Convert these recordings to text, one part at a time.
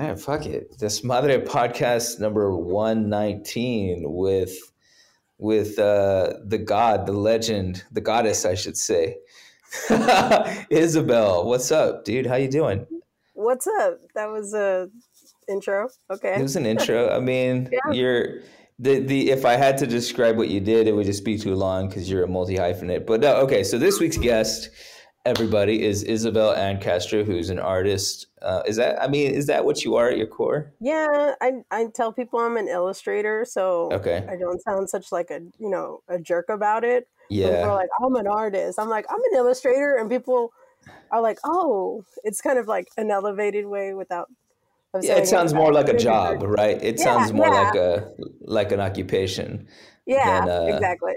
All right, fuck it. Desmadre podcast number 119 with the god, the legend, the goddess, I should say. Isabel, what's up, dude? How you doing? What's up? That was a intro. Okay. It was an intro. I mean, yeah. If I had to describe what you did, it would just be too long because you're a multi-hyphenate. But no, okay. So this week's guest, everybody, is Isabel Ann Castro, who's an artist. Is that what you are at your core? Yeah, I tell people I'm an illustrator, so okay. I don't sound such like a jerk about it. Yeah, people are like, I'm an artist. I'm like, I'm an illustrator, and people are like, oh, it's kind of like an elevated way without. Yeah, it sounds more like a job, right? It sounds more like an occupation. Yeah, exactly.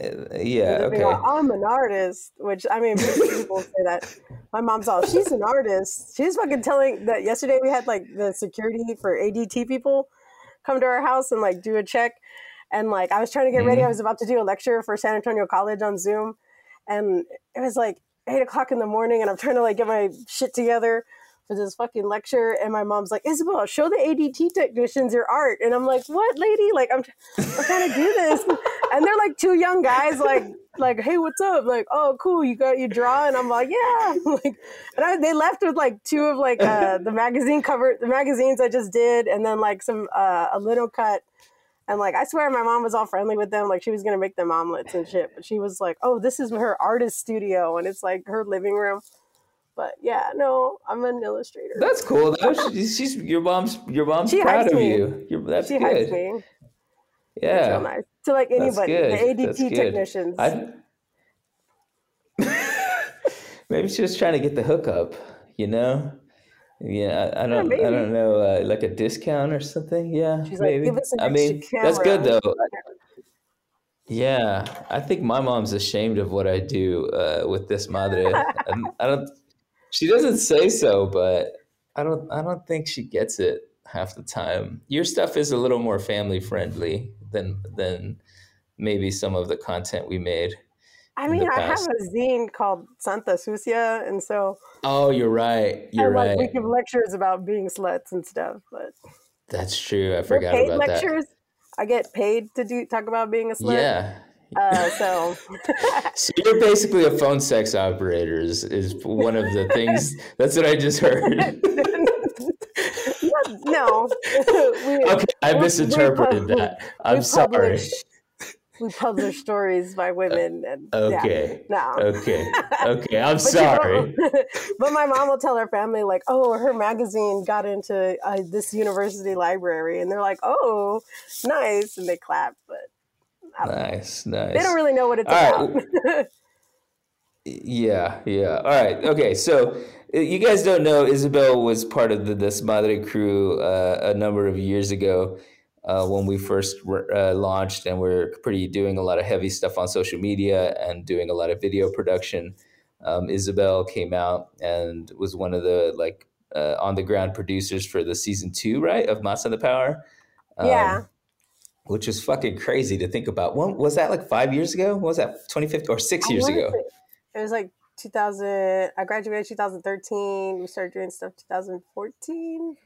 Yeah, okay. Like, I'm an artist, which, I mean, people say that. My mom's all, she's an artist. She's fucking telling that. Yesterday we had like the security for ADT people come to our house and like do a check. And like, I was trying to get ready. I was about to do a lecture for San Antonio College on Zoom. And it was like 8:00 in the morning and I'm trying to like get my shit together for this fucking lecture, and my mom's like, Isabel, show the ADT technicians your art. And I'm like, what, lady? Like, I'm trying to do this. And they're like two young guys, like, hey, what's up? Like, oh, cool, you draw? And I'm like, yeah. Like, and they left with like two of like the magazines I just did, and then like some a little cut. And like, I swear my mom was all friendly with them. Like, she was gonna make them omelets and shit, but she was like, oh, this is her artist studio, and it's like her living room. But yeah, no, I'm an illustrator. That's cool. She's your mom's she proud of me. You. That's she good. She hypes me. Yeah. Real nice. To like anybody, the ADT technicians. Maybe she was trying to get the hookup, you know? Yeah, I don't know, like a discount or something. Yeah, she's maybe. Like, give us an extra camera. That's good though. Yeah, I think my mom's ashamed of what I do with Desmadre. She doesn't say so, but I don't think she gets it half the time. Your stuff is a little more family friendly than maybe some of the content we made. I mean, I have a zine called Santa Sucia, and so. Oh, you're right. You're right. We give lectures about being sluts and stuff, but. That's true. I forgot about that. Lectures. I get paid to talk about being a slut. Yeah. So you're basically a phone sex operator is one of the things. That's what I just heard. No. Okay, I misinterpreted that. I'm sorry. We publish stories by women. And, okay. Yeah, no. Okay. I'm sorry. But my mom will tell her family, like, oh, her magazine got into this university library. And they're like, oh, nice. And they clap. But nice. They don't really know what it's about. Right. Yeah. All right. Okay. So you guys don't know, Isabel was part of the Desmadre crew a number of years ago. When we first launched, and we're doing a lot of heavy stuff on social media and doing a lot of video production. Isabel came out and was one of the on the ground producers for the season 2, right, of Masa and the Power. Yeah. Which is fucking crazy to think about. When was that, like 5 years ago? What was that, 2015 or 6 years ago? It was like 2000. I graduated 2013. We started doing stuff 2014.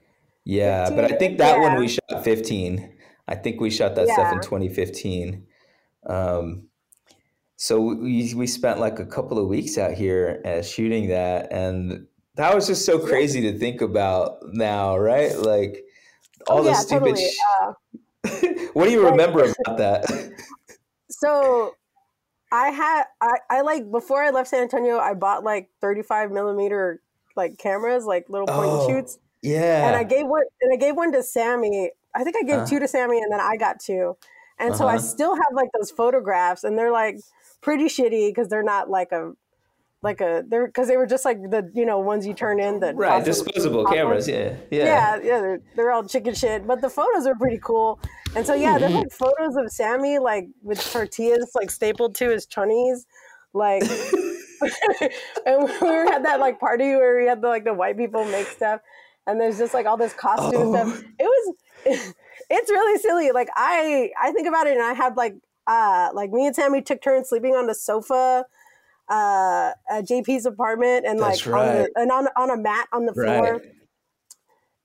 Yeah, 15? But I think that one we shot 15. I think we shot that stuff in 2015. So we spent like a couple of weeks out here shooting that, and that was just so crazy to think about now, right? Like all the stupid. Totally. What do you remember about that? So I like before I left San Antonio, I bought like 35 millimeter like cameras, like little point and shoots. Yeah, and I gave one to Sammy. I think I gave two to Sammy, and then I got two, and so I still have like those photographs, and they're like pretty shitty because they're not because they were just like the ones you turn in the right disposable cameras, yeah. They're all chicken shit, but the photos are pretty cool, and so there's like photos of Sammy like with tortillas like stapled to his chonies, like. And we had that like party where we had the white people make stuff. And there's just like all this costume stuff. It's really silly. Like I think about it, and I had like me and Sammy took turns sleeping on the sofa at JP's apartment, and on a mat on the floor.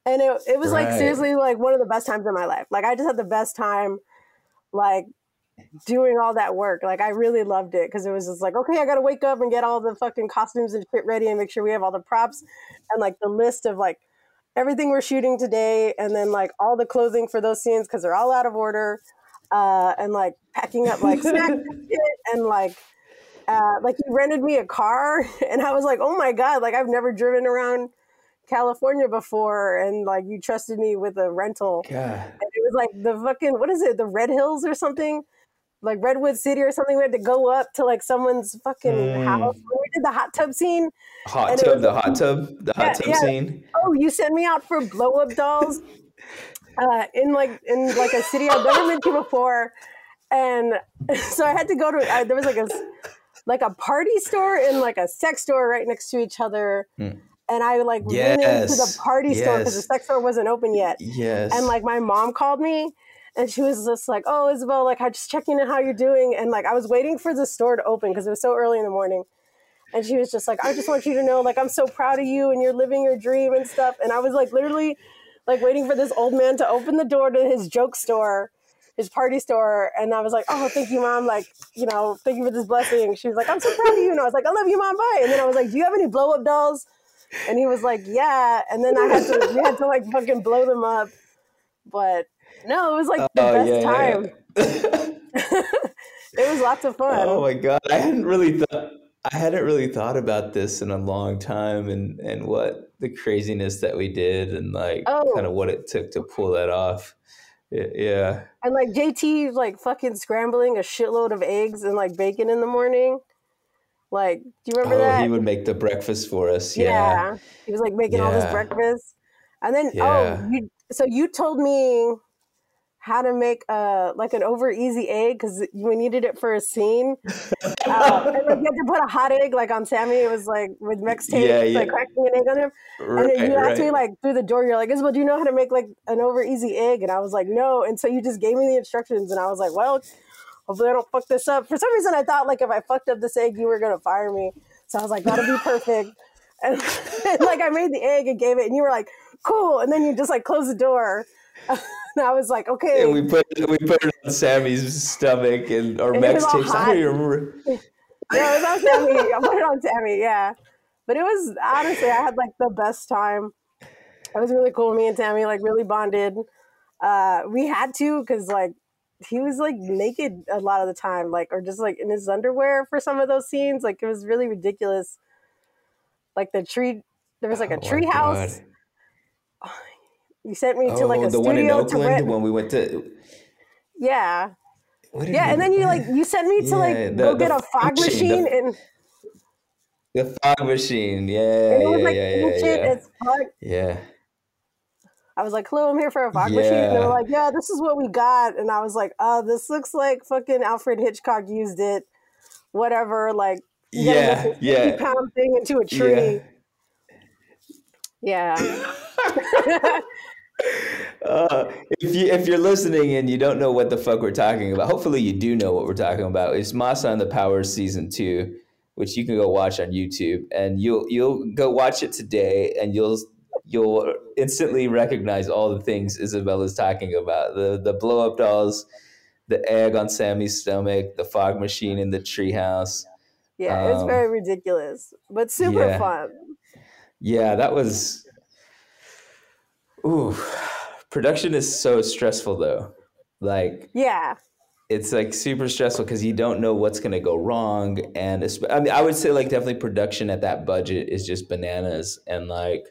And it was like seriously like one of the best times in my life. Like I just had the best time like doing all that work. Like I really loved it because it was just like, okay, I got to wake up and get all the fucking costumes and shit ready and make sure we have all the props and like the list of like everything we're shooting today and then like all the clothing for those scenes because they're all out of order and like packing up like snacks and shit and like he rented me a car and I was like, oh my God, like I've never driven around California before and like you trusted me with a rental. And it was like the fucking, what is it, the Red Hills or something, like Redwood City or something. We had to go up to like someone's fucking house. We did the hot tub scene. Hot tub scene. Oh, you sent me out for blow up dolls in like a city I've never been to before. And so I had to go to, there was like a party store and like a sex store right next to each other. And I like ran into the party store because the sex store wasn't open yet. And like my mom called me and she was just like, oh, Isabel, like I'm just checking in how you're doing. And like I was waiting for the store to open because it was so early in the morning. And she was just like, I just want you to know, like, I'm so proud of you and you're living your dream and stuff. And I was like literally like waiting for this old man to open the door to his joke store, his party store. And I was like, oh, thank you, Mom. Like, you know, thank you for this blessing. She was like, I'm so proud of you. And I was like, I love you, Mom. Bye. And then I was like, do you have any blow up dolls? And he was like, yeah. And then we had to like fucking blow them up. But no, it was like the best time. It was lots of fun. Oh my God. I hadn't really thought about this in a long time and what the craziness that we did and like kind of what it took to pull that off. Yeah. And like JT like fucking scrambling a shitload of eggs and like bacon in the morning. Like, do you remember that? He would make the breakfast for us. Yeah. He was like making all this breakfast. And then, so you told me how to make like an over easy egg because we needed it for a scene. And like you had to put a hot egg like on Sammy. It was like with Mex tape, like cracking an egg on him. And then you asked me like through the door, you're like, Isabel, do you know how to make like an over easy egg? And I was like, no. And so you just gave me the instructions and I was like, well, hopefully I don't fuck this up. For some reason I thought like if I fucked up this egg, you were gonna fire me. So I was like, that'll be perfect. And like I made the egg and gave it and you were like, cool. And then you just like closed the door. And I was like, okay. And we put it on Sammy's stomach and our Mex tapes. I don't even remember. Yeah, it was on Sammy. I put it on Sammy, yeah. But it was honestly, I had like the best time. It was really cool. Me and Sammy like really bonded. We had to because like he was like naked a lot of the time, like or just like in his underwear for some of those scenes. Like it was really ridiculous. Like the tree, there was like a tree house. God. You sent me to like a studio. The one in Oakland when we went to. Yeah. And then you sent me to go get a fog machine and. The fog machine, and it was like ancient as fuck. Yeah. I was like, hello, I'm here for a fog machine. And they were like, yeah, this is what we got. And I was like, oh, this looks like fucking Alfred Hitchcock used it. Whatever, like. You pound thing into a tree. Yeah. If you're listening and you don't know what the fuck we're talking about, hopefully you do know what we're talking about. It's Masa and the Power season 2, which you can go watch on YouTube, and you'll go watch it today, and you'll instantly recognize all the things Isabel is talking about: the blow up dolls, the egg on Sammy's stomach, the fog machine in the treehouse. Yeah, it was very ridiculous, but super fun. Yeah, that was. Ooh, production is so stressful though. Like, it's like super stressful because you don't know what's going to go wrong. And I mean, I would say like definitely production at that budget is just bananas. And like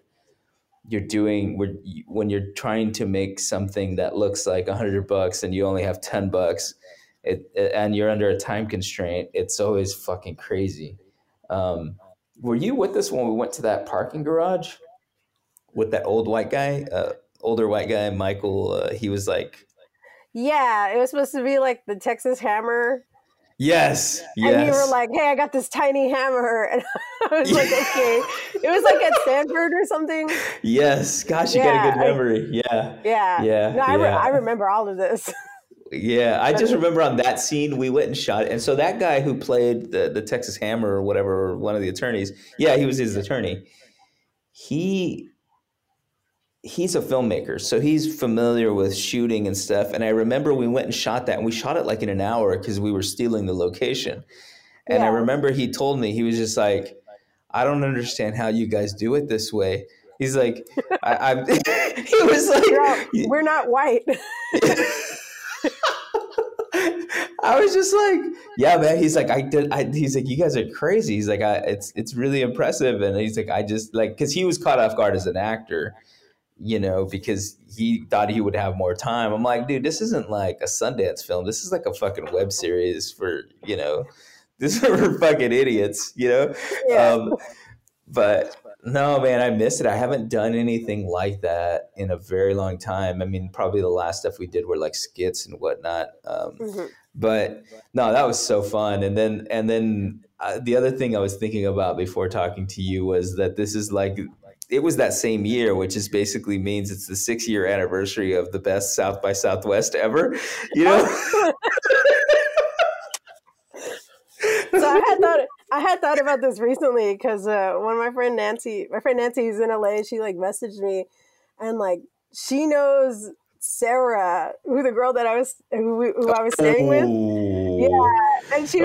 when you're trying to make something that looks like $100 and you only have $10, and you're under a time constraint, it's always fucking crazy. Were you with us when we went to that parking garage? With that older white guy, Michael, he was like... Yeah, it was supposed to be like the Texas Hammer. Yes. And you were like, hey, I got this tiny hammer. And I was like, okay. It was like at Stanford or something. Yes. Gosh, you got a good memory. I remember all of this. I just remember on that scene, we went and shot it. And so that guy who played the Texas Hammer or whatever, one of the attorneys, he was his attorney. He he's a filmmaker, so he's familiar with shooting and stuff. And I remember we went and shot that, and we shot it like in an hour because we were stealing the location. And yeah. I remember he told me, he was just like, I don't understand how you guys do it this way. He's like, I'm he was like, we're not white. I was just like, yeah, man. He's like, he's like, you guys are crazy. He's like, it's really impressive. And he's like, I just like, cause he was caught off guard as an actor, you know, because he thought he would have more time. I'm like, dude, this isn't like a Sundance film. This is like a fucking web series for, you know, this are fucking idiots, you know? Yeah. But no, man, I miss it. I haven't done anything like that in a very long time. I mean, probably the last stuff we did were like skits and whatnot. But no, that was so fun. And then the other thing I was thinking about before talking to you was that this is like, it was that same year, which is basically means it's the 6-year anniversary of the best South by Southwest ever, you know? So I had thought about this recently because one of my friend Nancy who's in LA, she like messaged me and like she knows Sarah, who I was staying with. Yeah. And she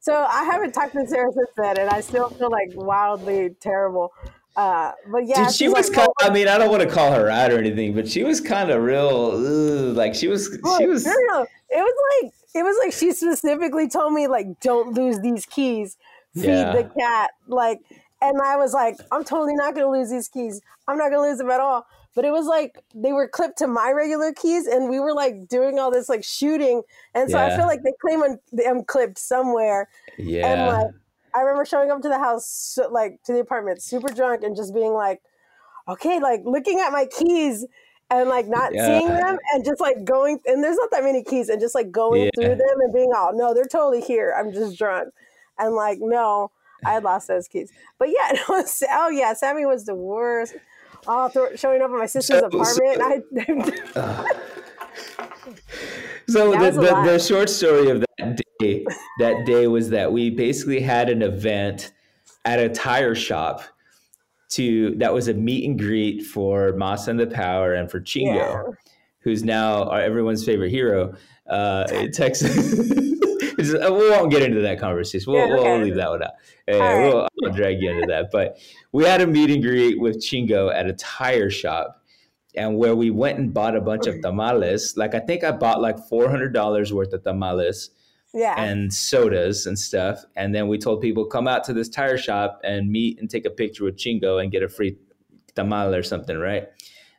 so I haven't talked to Sarah since then and I still feel like wildly terrible. But yeah, dude, she was like, I mean, I don't want to call her out or anything, but she was kind of real like she was it was like she specifically told me like, don't lose these keys, feed the cat, like, and I was like, I'm totally not gonna lose these keys, I'm not gonna lose them at all. But it was like they were clipped to my regular keys and we were like doing all this like shooting, and so I feel like they claim I'm clipped somewhere. Yeah. And like I remember showing up to the house, like to the apartment, super drunk and just being like, okay, like looking at my keys and like not seeing them and just like going, and there's not that many keys, and just like going through them and being all, no, they're totally here, I'm just drunk. And like, no, I had lost those keys. But yeah, no, Sammy was the worst. Oh, showing up at my sister's apartment. So the short story of that day was that we basically had an event at a tire shop that was a meet and greet for Masa and the Power and for Chingo, who's now everyone's favorite hero in Texas. We won't get into that conversation. We'll leave that one out. I'll drag you into that. But we had a meet and greet with Chingo at a tire shop, and where we went and bought a bunch of tamales. Like I think I bought like $400 worth of tamales. Yeah. And sodas and stuff. And then we told people, come out to this tire shop and meet and take a picture with Chingo and get a free tamal or something, right?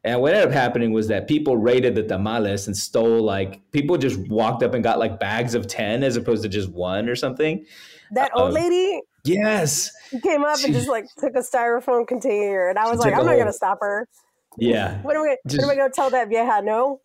And what ended up happening was that people raided the tamales and stole, like, people just walked up and got like bags of 10 as opposed to just one or something. That old lady? Yes. She came up and just like took a styrofoam container. And I was like, I'm not going to stop her. Yeah. What am I going to tell that vieja? No.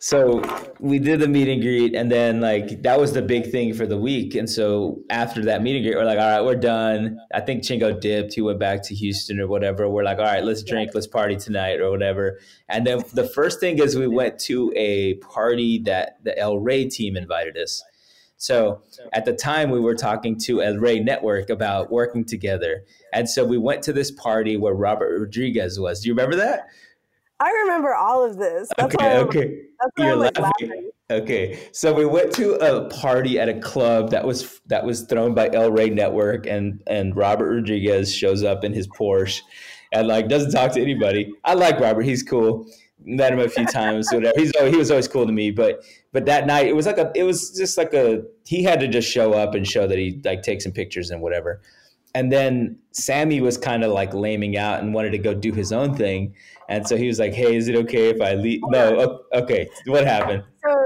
So we did the meet and greet, and then like that was the big thing for the week. And so after that meet and greet, we're like, all right, we're done. I think Chingo dipped. He went back to Houston or whatever. We're like, all right, let's drink, let's party tonight or whatever. And then the first thing is we went to a party that the El Rey team invited us. So at the time we were talking to El Rey Network about working together. And so we went to this party where Robert Rodriguez was. Do you remember that? I remember all of this. That's why I'm laughing. Okay. So we went to a party at a club that was thrown by El Rey Network, and Robert Rodriguez shows up in his Porsche and like doesn't talk to anybody. I like Robert, he's cool. Met him a few times, whatever. He was always cool to me, but that night he had to just show up and show that he like takes some pictures and whatever. And then Sammy was kind of like laming out and wanted to go do his own thing. And so he was like, hey, is it okay if I leave? No. Okay. What happened? So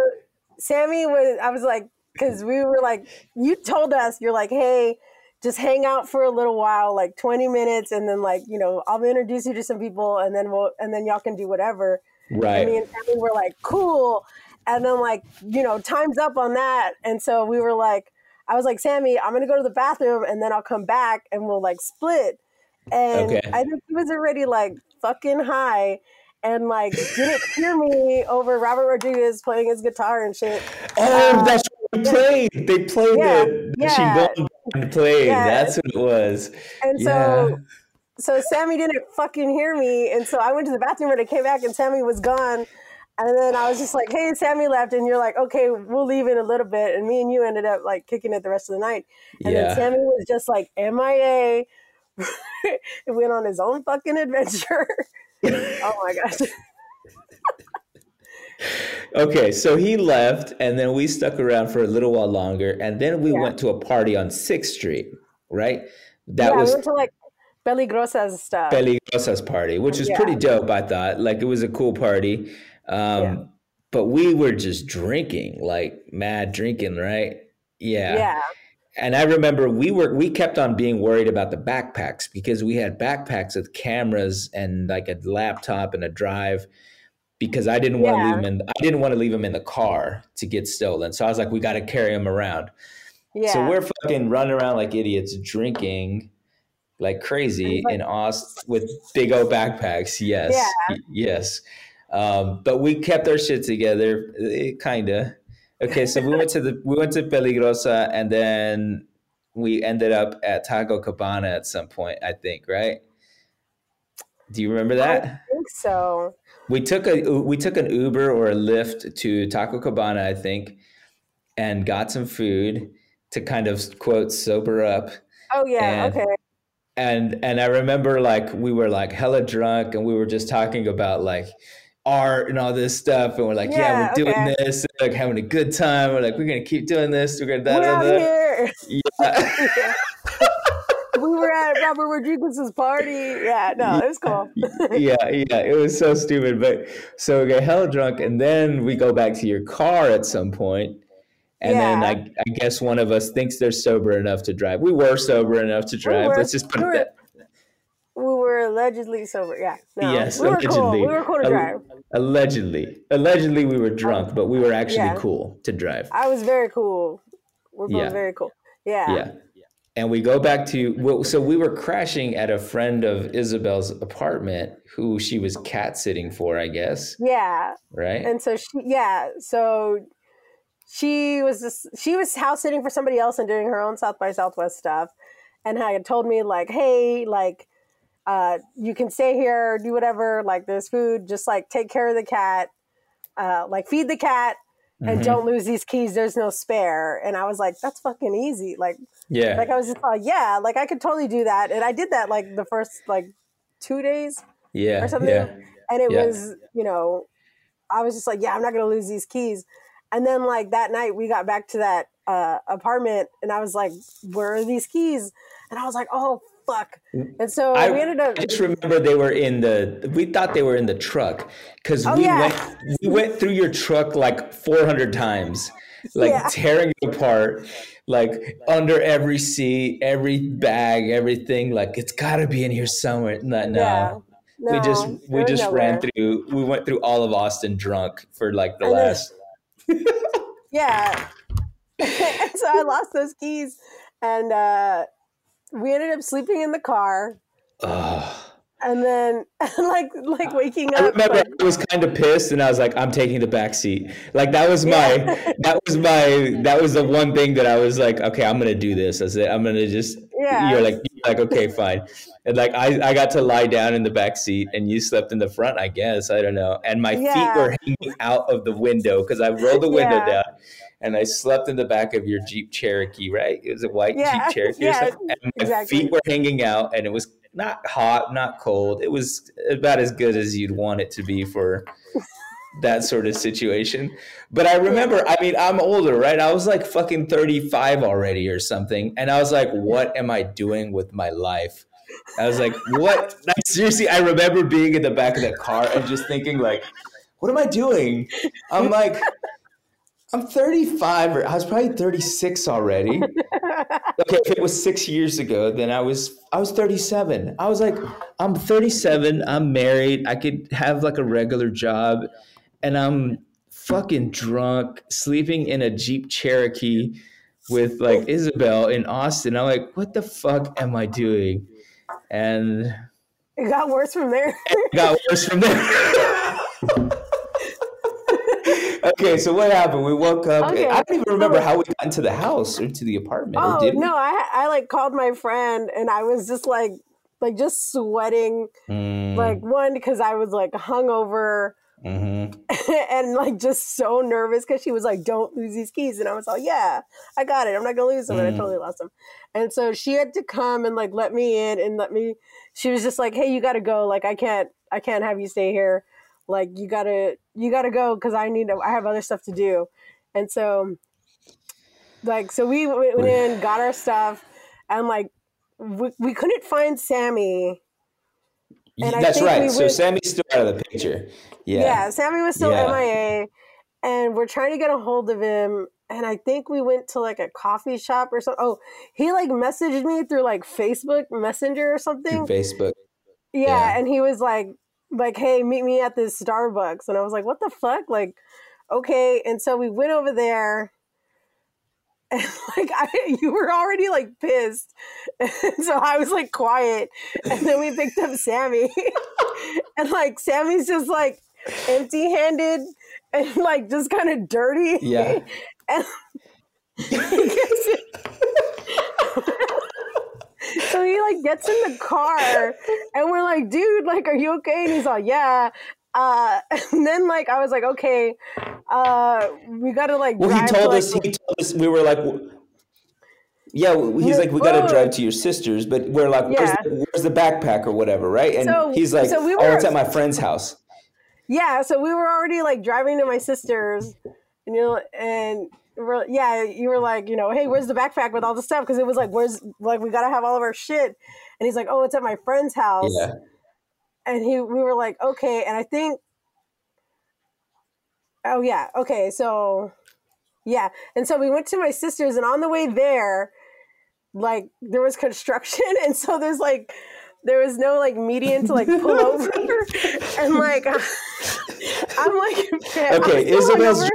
Sammy was, I was like, cause we were like, you told us, you're like, hey, just hang out for a little while, like 20 minutes. And then like, you know, I'll introduce you to some people and then y'all can do whatever. Right. And me and Sammy were like, cool. And then like, you know, time's up on that. And so we were like, I was like, Sammy, I'm going to go to the bathroom and then I'll come back and we'll like split. And okay. I think he was already like fucking high and like didn't hear me over Robert Rodriguez playing his guitar and shit. Oh, that's They played it. She played. That's what it was. And so Sammy didn't fucking hear me. And so I went to the bathroom and I came back and Sammy was gone. And then I was just like, hey, Sammy left. And you're like, okay, we'll leave in a little bit. And me and you ended up like kicking it the rest of the night. And then Sammy was just like, MIA. He went on his own fucking adventure. Oh my gosh. Okay, so he left, and then we stuck around for a little while longer, and then we went to a party on 6th Street, right? That was we went to like Peligrosa's stuff. Peligrosa's party, which is pretty dope, I thought. Like, it was a cool party. But we were just drinking, like mad drinking, right? Yeah. And I remember we kept on being worried about the backpacks, because we had backpacks with cameras and like a laptop and a drive, because I didn't want to leave him. I didn't want to leave him in the car to get stolen. So I was like, we got to carry him around. Yeah. So we're fucking running around like idiots, drinking like crazy in Austin with big old backpacks. Yes. But we kept our shit together, kind of. Okay, so we went to Peligrosa, and then we ended up at Taco Cabana at some point, I think, right? Do you remember that? I think so. We took an Uber or a Lyft to Taco Cabana, I think, and got some food to kind of, quote, sober up. Oh yeah, okay. And I remember like we were like hella drunk, and we were just talking about like art and all this stuff, and we're like, we're doing this, and, like, having a good time. We're like, we're gonna keep doing this. We're gonna that. Yeah. We were at Robert Rodriguez's party. It was cool. It was so stupid. But so we got hella drunk, and then we go back to your car at some point, and then I guess one of us thinks they're sober enough to drive. We were sober enough to drive. Let's just put it that. We were allegedly sober. We were cool. We were cool to drive. Allegedly, we were drunk, but we were actually cool to drive. I was very cool. We're both very cool. Yeah. And we go back to, so we were crashing at a friend of Isabel's apartment, who she was cat sitting for, I guess. Yeah. Right. And so she was house sitting for somebody else and doing her own South by Southwest stuff, and had told me like, hey, like, you can stay here, do whatever, like there's food, just like take care of the cat, like feed the cat, and don't lose these keys, there's no spare. And I was like, that's fucking easy. Like I was just like, like I could totally do that. And I did that like the first like 2 days or something. Yeah. And it was, you know, I was just like, I'm not going to lose these keys. And then like that night we got back to that apartment, and I was like, where are these keys? And I was like, oh, fuck. And so we ended up. I just remember they were we thought they were in the truck, because we went through your truck like 400 times, like tearing it apart, like under every seat, every bag, everything. Like, it's got to be in here somewhere. No. We just ran through. We went through all of Austin drunk for like the last. So I lost those keys, and. We ended up sleeping in the car, and then like waking up. I remember I was kind of pissed, and I was like, "I'm taking the back seat." Like that was the one thing that I was like, "Okay, I'm gonna do this." I said, "I'm gonna just." Yeah. You're like, okay, fine, and like I got to lie down in the back seat, and you slept in the front. I guess I don't know. And my feet were hanging out of the window because I rolled the window down. And I slept in the back of your Jeep Cherokee, right? It was a white Jeep Cherokee or something. And my feet were hanging out, and it was not hot, not cold. It was about as good as you'd want it to be for that sort of situation. But I remember, I mean, I'm older, right? I was like fucking 35 already or something. And I was like, what am I doing with my life? I was like, what? Like, seriously, I remember being in the back of that car and just thinking like, what am I doing? I'm like... I'm 35, or I was probably 36 already. Okay, if it was 6 years ago, then I was 37. I was like, I'm 37, I'm married, I could have like a regular job, and I'm fucking drunk, sleeping in a Jeep Cherokee with like Isabel in Austin. I'm like, what the fuck am I doing? And it got worse from there. Okay, so what happened? We woke up. Okay. I don't even remember how we got into the house or to the apartment. Oh, or did we? No, I like called my friend and I was just like just sweating. Like one, because I was like hungover. Mm-hmm. And like just so nervous because she was like, don't lose these keys, and I was like, yeah, I got it, I'm not gonna lose them. And I totally lost them. And so she had to come and like let me in and she was just like, hey, you gotta go, like I can't have you stay here, like you gotta go because I have other stuff to do. And so we went in, got our stuff, and like we couldn't find Sammy. And that's right. So Sammy's still out of the picture. Yeah, Sammy was still MIA, and we're trying to get a hold of him. And I think we went to like a coffee shop or something. Oh, he like messaged me through like Facebook Messenger or something. Yeah, and he was like, hey, meet me at this Starbucks. And I was like, what the fuck? Like, okay. And so we went over there. And like you were already like pissed, and so I was like quiet, and then we picked up Sammy, and like Sammy's just like empty-handed and like just kind of dirty. Yeah. And so he like gets in the car, and we're like, dude, like, are you okay? And he's like, yeah. And then like I was like, okay, we gotta like drive. Well, he told us we were like, yeah, he's like, we gotta drive to your sister's, but we're like, where's the backpack or whatever, right? And so, he's like, oh, it's at my friend's house. Yeah, so we were already like driving to my sister's, and you were like, you know, hey, where's the backpack with all the stuff? Because it was like, where's like we gotta have all of our shit, and he's like, oh, it's at my friend's house. Yeah. And we were like, okay. And I think, oh yeah, okay. So yeah. And so we went to my sister's, and on the way there, like there was construction. And so there was no like median to like pull over. And like, I'm like, okay, Isabel's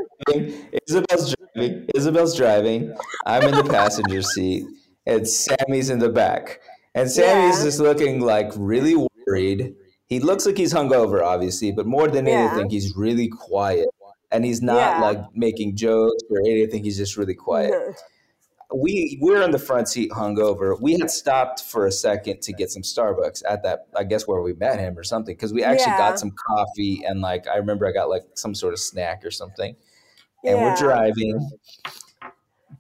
driving. I'm in the passenger seat, and Sammy's in the back. And Sammy's just looking like really worried. He looks like he's hungover, obviously, but more than anything, he's really quiet, and he's not like making jokes or anything. He's just really quiet. Mm-hmm. We're in the front seat, hungover. We had stopped for a second to get some Starbucks at that, I guess, where we met him or something, because we actually got some coffee, and like I remember I got like some sort of snack or something, and we're driving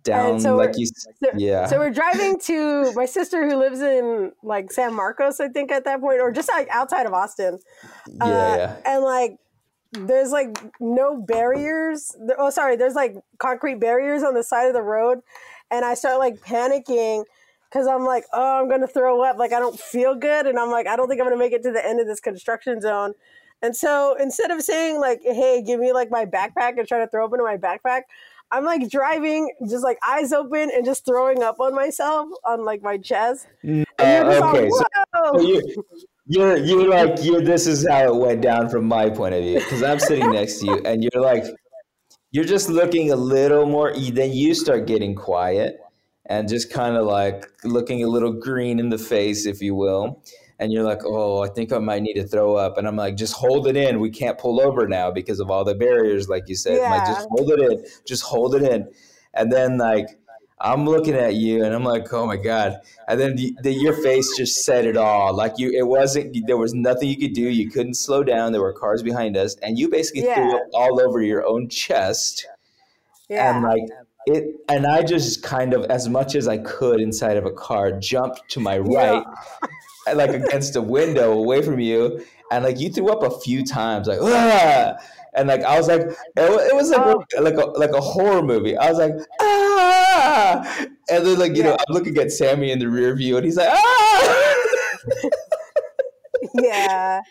down. So like so we're driving to my sister who lives in like San Marcos, I think, at that point, or just like outside of Austin. And like there's like no barriers. Oh, sorry, there's like concrete barriers on the side of the road, and I start like panicking because I'm like, oh, I'm gonna throw up. Like I don't feel good, and I'm like, I don't think I'm gonna make it to the end of this construction zone. And so instead of saying like, hey, give me like my backpack and try to throw up into my backpack, I'm like driving, just like eyes open and just throwing up on myself, on like my chest. And this is how it went down from my point of view, because I'm sitting next to you, and you're like, you're just looking a little more. Then you start getting quiet and just kind of like looking a little green in the face, if you will. And you're like, oh, I think I might need to throw up. And I'm like, just hold it in. We can't pull over now because of all the barriers, like you said. Yeah. I'm like, just hold it in. Just hold it in. And then, like, I'm looking at you, and I'm like, oh, my God. And then your face just said it all. Like, there was nothing you could do. You couldn't slow down. There were cars behind us. And you basically threw up all over your own chest. Yeah. And, like, and I just kind of, as much as I could inside of a car, jumped to my right. Yeah. Like against a window away from you, and like you threw up a few times, like ah! And like I was like, it was like like a horror movie. I was like ah, and then like you know, I'm looking at Sammy in the rear view, and he's like ah. Yeah.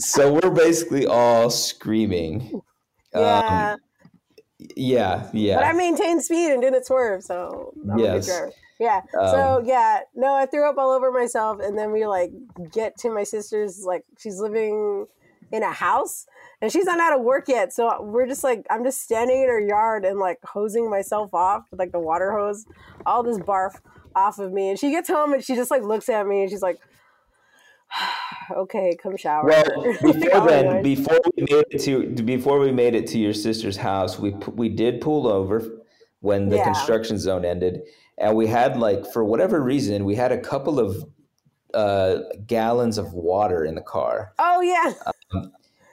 So we're basically all screaming. Yeah. Yeah. But I maintained speed and didn't swerve, so I'm a good driver. Yeah. So I threw up all over myself, and then we like get to my sister's, like she's living in a house, and she's not out of work yet. So we're just like, I'm just standing in her yard and like hosing myself off with like the water hose, all this barf off of me. And she gets home, and she just like looks at me, and she's like, okay, come shower. Well, before then, before we made it to your sister's house, we did pull over when the construction zone ended, and we had, like, for whatever reason, we had a couple of gallons of water in the car. Oh yeah.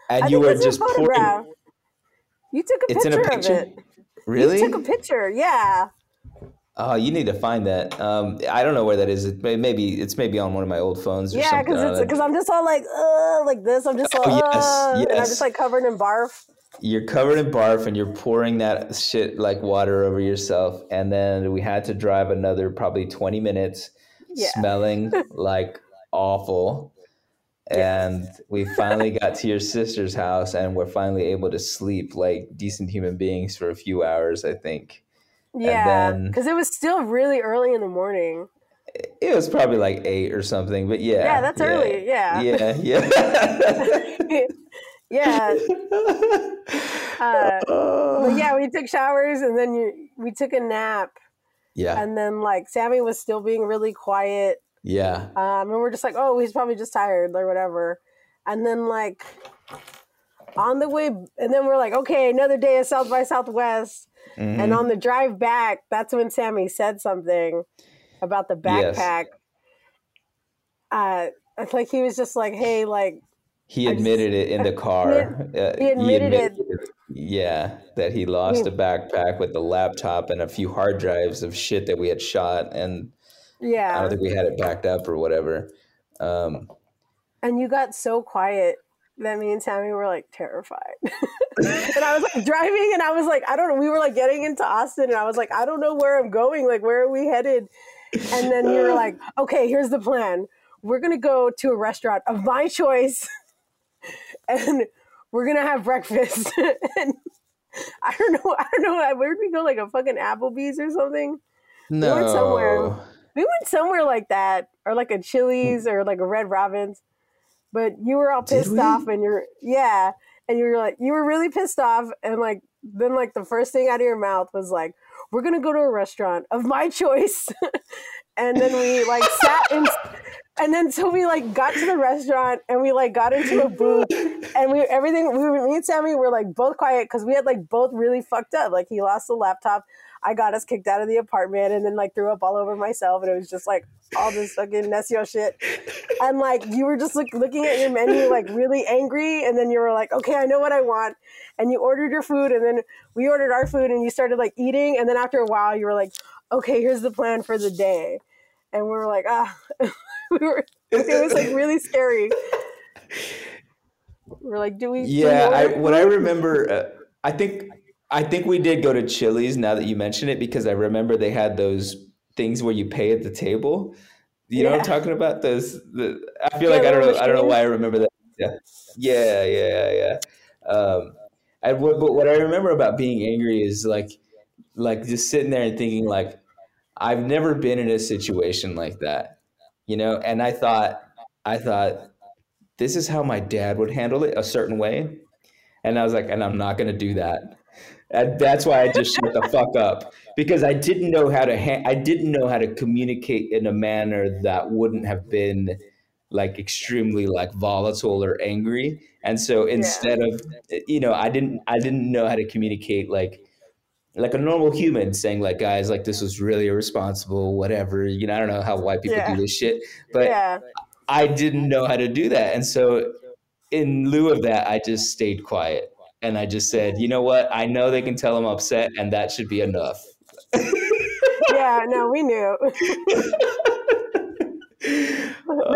And you were just pouring. You took a picture of it. Really? You took a picture. Yeah. Oh, you need to find that. I don't know where that is. Maybe it's on one of my old phones or something. Yeah, because I'm just all like this. I'm just all, and I'm just like covered in barf. You're covered in barf and you're pouring that shit like water over yourself. And then we had to drive another probably 20 minutes smelling like awful. And we finally got to your sister's house and we're finally able to sleep like decent human beings for a few hours, I think. Yeah, because it was still really early in the morning. It was probably like 8 or something, but yeah. Yeah, that's early, yeah. Yeah. But yeah, we took showers and then we took a nap. Yeah. And then like Sammy was still being really quiet. Yeah. And we're just like, oh, he's probably just tired or whatever. And then like on the way, and then we're like, okay, another day of South by Southwest. Mm-hmm. And on the drive back, that's when Sammy said something about the backpack. Yes. It's like he was just like, hey, like. He admitted it in the car. He admitted it. Yeah, that he lost a backpack with the laptop and a few hard drives of shit that we had shot. And I don't think we had it backed up or whatever. And you got so quiet that me and Sammy were like terrified. And I was like driving and I was like, I don't know. We were like getting into Austin and I was like, I don't know where I'm going. Like, where are we headed? And then you were like, okay, here's the plan. We're going to go to a restaurant of my choice and we're going to have breakfast. And I don't know. Where did we go? Like a fucking Applebee's or something? No. We went somewhere like that, or like a Chili's or like a Red Robin's. But you were all pissed off and you were really pissed off. And like, then like the first thing out of your mouth was like, we're going to go to a restaurant of my choice. And then we like sat and then we like got to the restaurant and we like got into a booth and me and Sammy were like both quiet because we had like both really fucked up. Like he lost the laptop. I got us kicked out of the apartment and then like threw up all over myself. And it was just like all this fucking Nessio shit. And like, you were just like looking at your menu, like really angry. And then you were like, okay, I know what I want. And you ordered your food. And then we ordered our food and you started like eating. And then after a while you were like, okay, here's the plan for the day. And we were like, it was like really scary. We're like, do we? Yeah. What I remember, I think we did go to Chili's now that you mention it, because I remember they had those things where you pay at the table. You know what I'm talking about? I don't know why I remember that. Yeah. But what I remember about being angry is like just sitting there and thinking like, I've never been in a situation like that, you know? And I thought this is how my dad would handle it a certain way. And I was like, and I'm not going to do that. And that's why I just shut the fuck up, because I didn't know how to communicate in a manner that wouldn't have been like extremely like volatile or angry. And so instead of, you know, I didn't know how to communicate like a normal human saying like, guys, like this was really irresponsible, whatever, you know, I don't know how white people do this shit, but I didn't know how to do that. And so in lieu of that, I just stayed quiet. And I just said, you know what? I know they can tell I'm upset, and that should be enough. We knew. But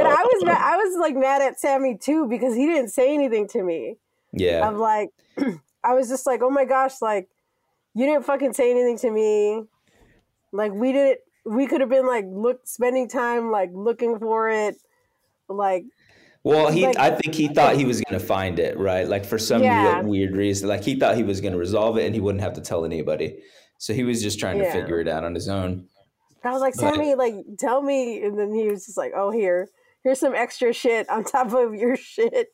I was like mad at Sammy too, because he didn't say anything to me. Yeah. I'm like, I was just like, oh my gosh, like you didn't fucking say anything to me. Like we could have been like spending time like looking for it, like. Well, I think he thought he was going to find it, right? Like for some weird reason, like he thought he was going to resolve it and he wouldn't have to tell anybody. So he was just trying to figure it out on his own. I was like, Sammy, like, tell me. And then he was just like, oh, here's some extra shit on top of your shit.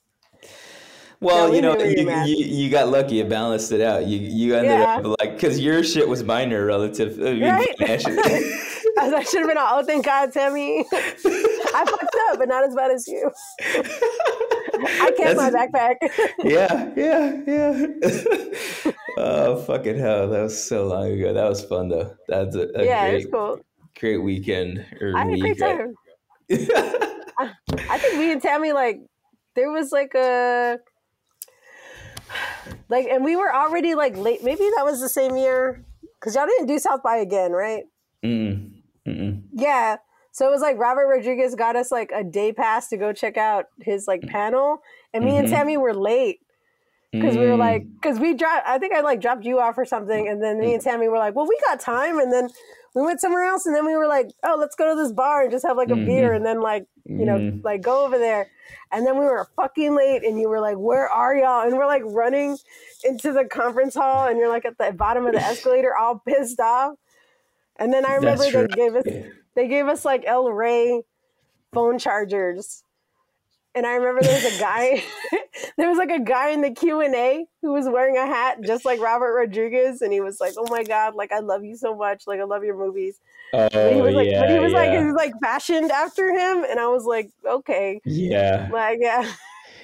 Well, you got lucky. You balanced it out. You ended up like, because your shit was minor relative. I mean, right? I should have been all, oh, thank God, Sammy. I fucked up, but not as bad as you. I kept my backpack. Yeah. Oh, fucking hell. That was so long ago. That was fun, though. That's a great, it was cool. Great weekend. I had a great time. I think me and Tammy, there was and we were already late. Maybe that was the same year because y'all didn't do South by again, right? Mm-mm. Yeah. So it was Robert Rodriguez got us a day pass to go check out his panel, and me and Tammy were late because we were because we dropped. I think I dropped you off or something, and then me and Tammy were well, we got time, and then we went somewhere else, and then we were oh, let's go to this bar and just have a beer, and then go over there, and then we were fucking late, and you were where are y'all? And we're running into the conference hall, and you're at the bottom of the escalator, all pissed off. And then I remember they gave us El Rey phone chargers. And I remember there was a guy, a guy in the Q&A who was wearing a hat just like Robert Rodriguez. And he was oh my God, I love you so much. I love your movies. Oh, and he was he was fashioned after him. And I was okay. Yeah.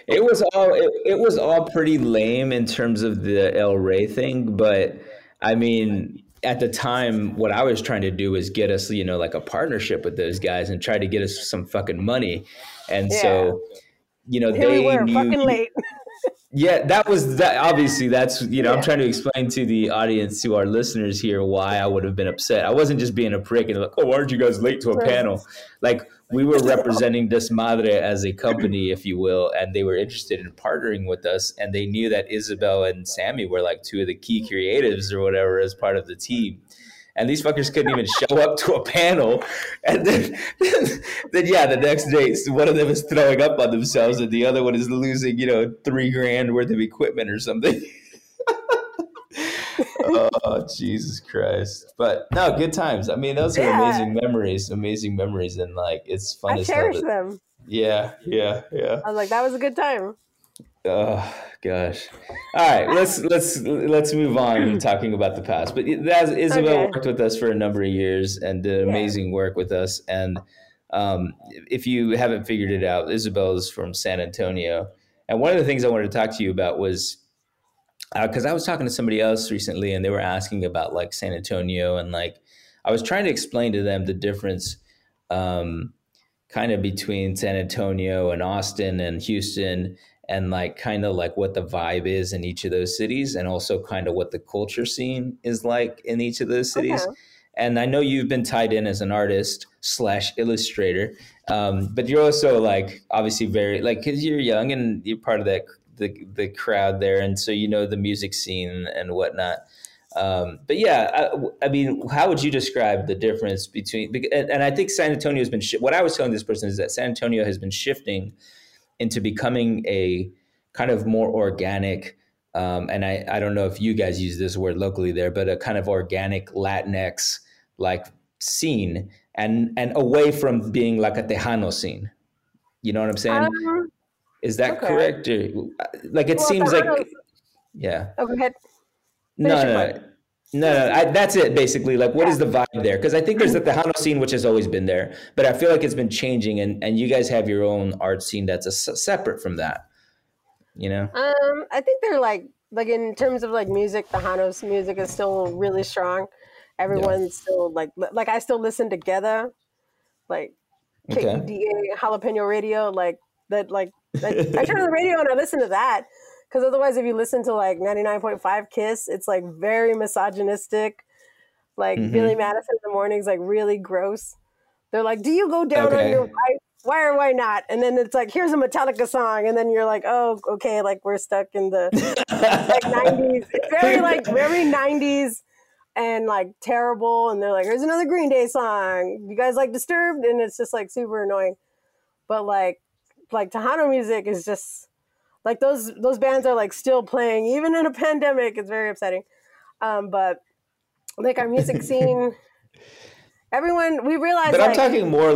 It was all pretty lame in terms of the El Rey thing. But I mean, at the time, what I was trying to do was get us, a partnership with those guys and try to get us some fucking money. And so, we were fucking late. Yeah, that was that. Obviously, that's, I'm trying to explain to the audience, to our listeners here, why I would have been upset. I wasn't just being a prick and why aren't you guys late to a panel? We were representing Desmadre as a company, if you will, and they were interested in partnering with us. And they knew that Isabel and Sammy were two of the key creatives or whatever as part of the team. And these fuckers couldn't even show up to a panel. And then the next day, one of them is throwing up on themselves and the other one is losing, $3,000 worth of equipment or something. Oh, Jesus Christ. But no, good times. I mean, those are amazing memories. And it's fun. I cherish them. Yeah. I was that was a good time. Oh gosh! All right, let's move on from talking about the past. But Isabel worked with us for a number of years and did amazing work with us. And if you haven't figured it out, Isabel is from San Antonio. And one of the things I wanted to talk to you about was because I was talking to somebody else recently, and they were asking about San Antonio, and I was trying to explain to them the difference, kind of between San Antonio and Austin and Houston. And what the vibe is in each of those cities, and also kind of what the culture scene is in each of those cities. Okay. And I know you've been tied in as an artist / illustrator, but you're also obviously very because you're young and you're part of that the crowd there, and so the music scene and whatnot. But yeah, I mean, how would you describe the difference between? And I think San Antonio has been what I was telling this person is that San Antonio has been shifting into becoming a kind of more organic, and I don't know if you guys use this word locally there, but a kind of organic Latinx scene, and away from being a Tejano scene. You know what I'm saying? Is that correct? Or, seems Tejanos, yeah. Oh, go ahead. No, that's it basically. What is the vibe there? Because I think there's the Tejano scene, which has always been there, but I feel it's been changing, and you guys have your own art scene that's separate from that. I think they're in terms of music, Tejano's music is still really strong. Everyone's still I still listen to Geda, KDA Jalapeno Radio, that I turn on the radio and I listen to that. Because otherwise, if you listen to 99.5 Kiss, it's very misogynistic. Billy Madison in the morning's really gross. They're do you go down on your wife? Why or why not? And then it's here's a Metallica song. And then you're oh, okay. We're stuck in the 90s. It's very very 90s and terrible. And they're here's another Green Day song. You guys Disturbed? And it's just super annoying. But Tejano music is just... those bands are still playing even in a pandemic. It's very upsetting, but our music scene, everyone we realize. But I'm talking more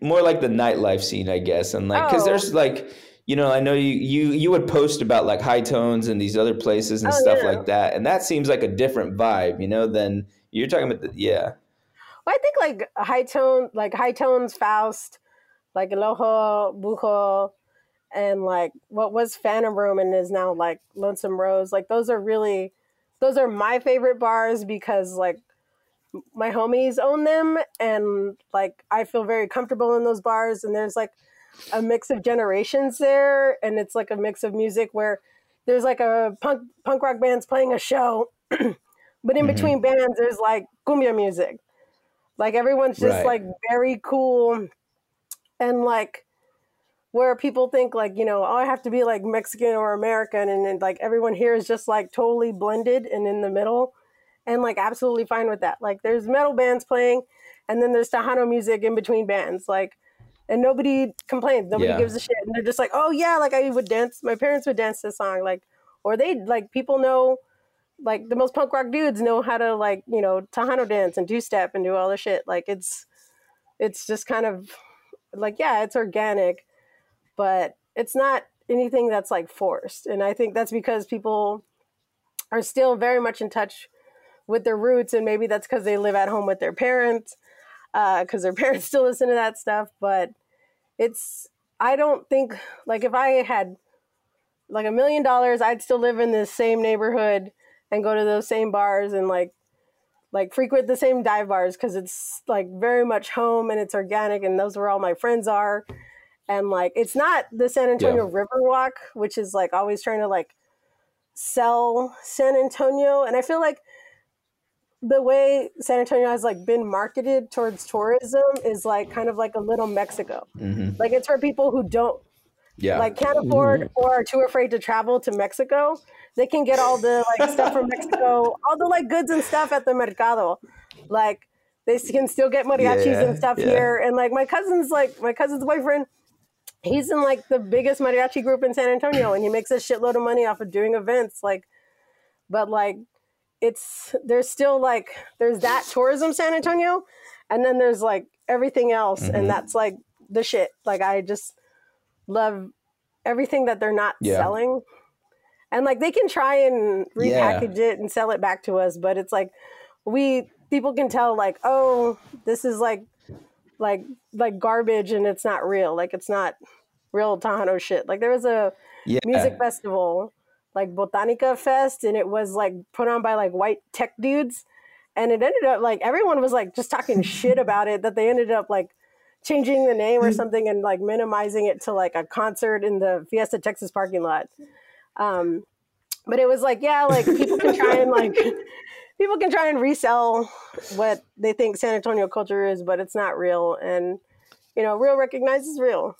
more the nightlife scene, I guess, and because there's I know you would post about High Tones and these other places and stuff like that, and that seems a different vibe, than you're talking about. I think like high tones, Faust, like El Ojo, Bujo, and like what was Phantom Room and is now like Lonesome Rose. Like those are my favorite bars because like my homies own them and like I feel very comfortable in those bars, and there's like a mix of generations there, and it's like a mix of music where there's like a punk rock band's playing a show but in between bands there's like cumbia music, like everyone's just like very cool, and like where people think like, you know, oh, I have to be like Mexican or American, and like everyone here is just like totally blended and in the middle and like absolutely fine with that. Like there's metal bands playing and then there's Tejano music in between bands, like, and nobody complains, nobody gives a shit, and they're just like, oh yeah, like I would dance, my parents would dance this song, like, or they like, people know, like the most punk rock dudes know how to like, you know, Tejano dance and two-step and do all this shit. Like it's just kind of like, yeah, it's organic, but it's not anything that's like forced. And I think that's because people are still very much in touch with their roots, and maybe that's because they live at home with their parents, because their parents still listen to that stuff. But it's, I don't think, like if I had like $1 million, I'd still live in this same neighborhood and go to those same bars and like frequent the same dive bars, because it's like very much home and it's organic, and those where all my friends are. And like, it's not the San Antonio Riverwalk, which is like always trying to like sell San Antonio. And I feel like the way San Antonio has like been marketed towards tourism is like kind of like a little Mexico. Mm-hmm. Like it's for people who don't like can't afford or are too afraid to travel to Mexico. They can get all the like stuff from Mexico, all the like goods and stuff at the mercado. Like they can still get mariachis and stuff here. And like my cousin's boyfriend, he's in like the biggest mariachi group in San Antonio, and he makes a shitload of money off of doing events. Like, but like, it's, there's still like, there's that tourism San Antonio, and then there's like everything else. Mm-hmm. And that's like the shit. Like, I just love everything that they're not selling, and like, they can try and repackage it and sell it back to us. But it's like, people can tell like, oh, this is like garbage, and it's not real. Like, it's not real Tejano shit. Like, there was a music festival, like Botanica Fest, and it was like put on by like white tech dudes, and it ended up like everyone was like just talking shit about it, that they ended up like changing the name or something and like minimizing it to like a concert in the Fiesta Texas parking lot. But it was like, yeah, like people can try and resell what they think San Antonio culture is, but it's not real. And, you know, real recognizes real.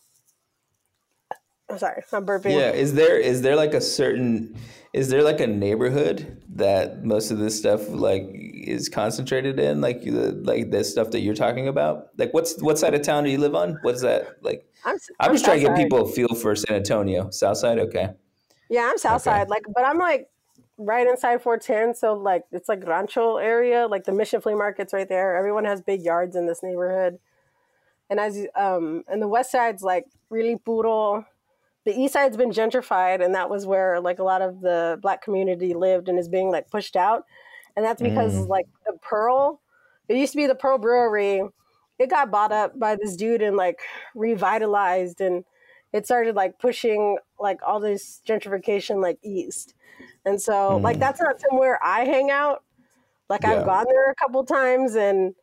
I'm sorry, I'm burping. Yeah, is there like a certain, is there like a neighborhood that most of this stuff like is concentrated in, like the stuff that you're talking about? Like, what side of town do you live on? What's that like? I'm just trying to get people a feel for San Antonio. Southside, okay. Yeah, I'm Southside, okay. Like, but I'm like right inside 410, so like it's like Rancho area, like the Mission Flea Market's right there. Everyone has big yards in this neighborhood, and as and the west side's like really puro. The east side's been gentrified, and that was where like a lot of the black community lived and is being like pushed out. And that's because like the Pearl, it used to be the Pearl Brewery. It got bought up by this dude and like revitalized, and it started like pushing like all this gentrification like east. And so like, that's not somewhere I hang out. Like I've gone there a couple times, and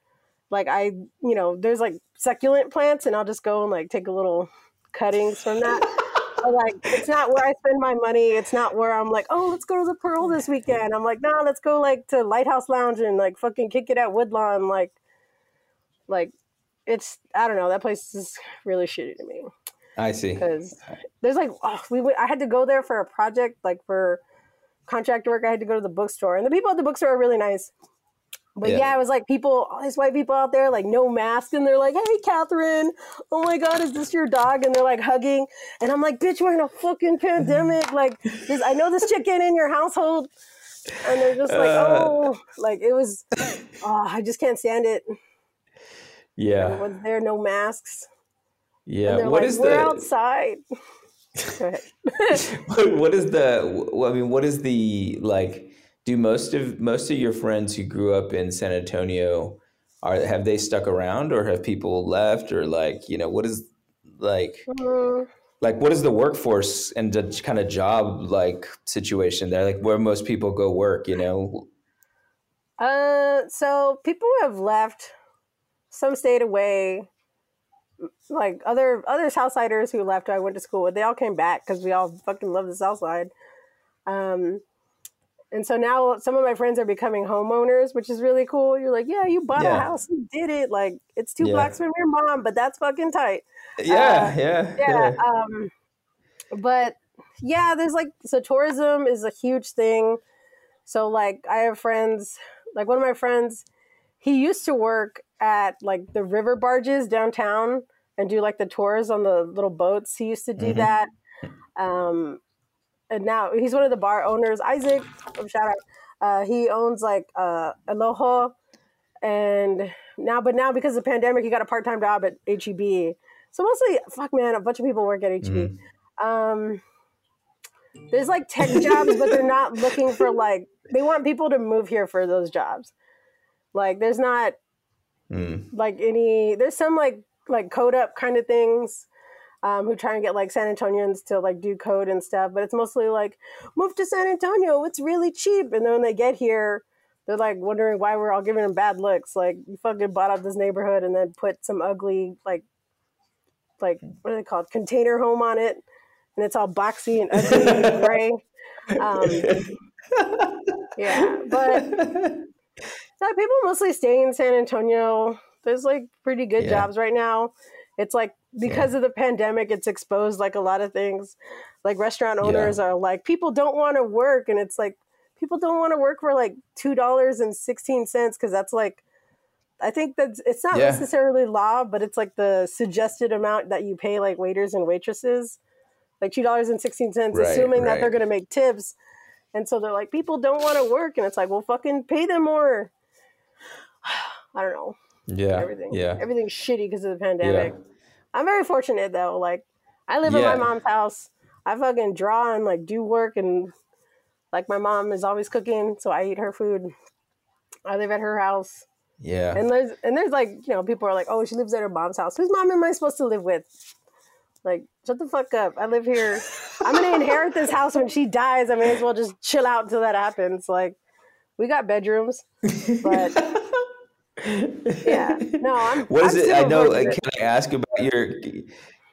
like I, you know, there's like succulent plants, and I'll just go and like take a little cuttings from that. Like, it's not where I spend my money. It's not where I'm like, oh, let's go to the Pearl this weekend. I'm like, no, let's go like to Lighthouse Lounge and like fucking kick it at Woodlawn. Like it's, I don't know. That place is really shitty to me. I see. Because there's like, I had to go there for a project, like for contract work. I had to go to the bookstore, and the people at the bookstore are really nice. But yeah, it was like people, all these white people out there, like no mask. And they're like, hey, Catherine, oh my God, is this your dog? And they're like hugging. And I'm like, bitch, we're in a fucking pandemic. Like, I know this chick ain't in your household. And they're just like, oh, like it was, I just can't stand it. Yeah. Everyone's there, no masks. Yeah. What like, is we're outside. Go ahead. What is the like, do most of your friends who grew up in San Antonio have they stuck around, or have people left, or like, you know, what is like what is the workforce and the kind of job like situation there? Like where most people go work, you know? So people have left, some stayed away, like other Southsiders who left who I went to school with, they all came back because we all fucking love the Southside. And so now some of my friends are becoming homeowners, which is really cool. You're like, yeah, you bought a house, you did it. Like, it's two blocks from your mom, but that's fucking tight. But yeah, there's like, so tourism is a huge thing. So like I have friends, like one of my friends, he used to work at like the river barges downtown and do like the tours on the little boats. He used to do that. And now he's one of the bar owners, Isaac, shout out. He owns like Aloha. And now, but now because of the pandemic, he got a part-time job at HEB. So mostly, fuck man, a bunch of people work at HEB. There's like tech jobs, but they're not looking for like, they want people to move here for those jobs. Like there's not like any, there's some like code up kind of things. Who try and get like San Antonians to like do code and stuff, but it's mostly like move to San Antonio, it's really cheap. And then when they get here, they're like wondering why we're all giving them bad looks. Like you fucking bought out this neighborhood and then put some ugly like what are they called, container home on it, and it's all boxy and ugly and gray. Yeah, but so people mostly stay in San Antonio. There's like pretty good jobs right now. It's like because of the pandemic, it's exposed like a lot of things. Like restaurant owners are like, people don't want to work. And it's like, people don't want to work for like $2.16. Cause that's like, I think that's, it's not necessarily law, but it's like the suggested amount that you pay like waiters and waitresses, like $2.16, assuming that they're going to make tips. And so they're like, people don't want to work. And it's like, well, fucking pay them more. I don't know. Yeah. Everything's shitty because of the pandemic. Yeah. I'm very fortunate though. Like I live in my mom's house. I fucking draw and like do work, and like my mom is always cooking, so I eat her food. I live at her house. Yeah. And there's like, you know, people are like, oh, she lives at her mom's house. Whose mom am I supposed to live with? Like, shut the fuck up. I live here. I'm gonna inherit this house when she dies. I may as well just chill out until that happens. Like, we got bedrooms, but yeah. No, I'm. What is I'm it? I know. Can I ask about your?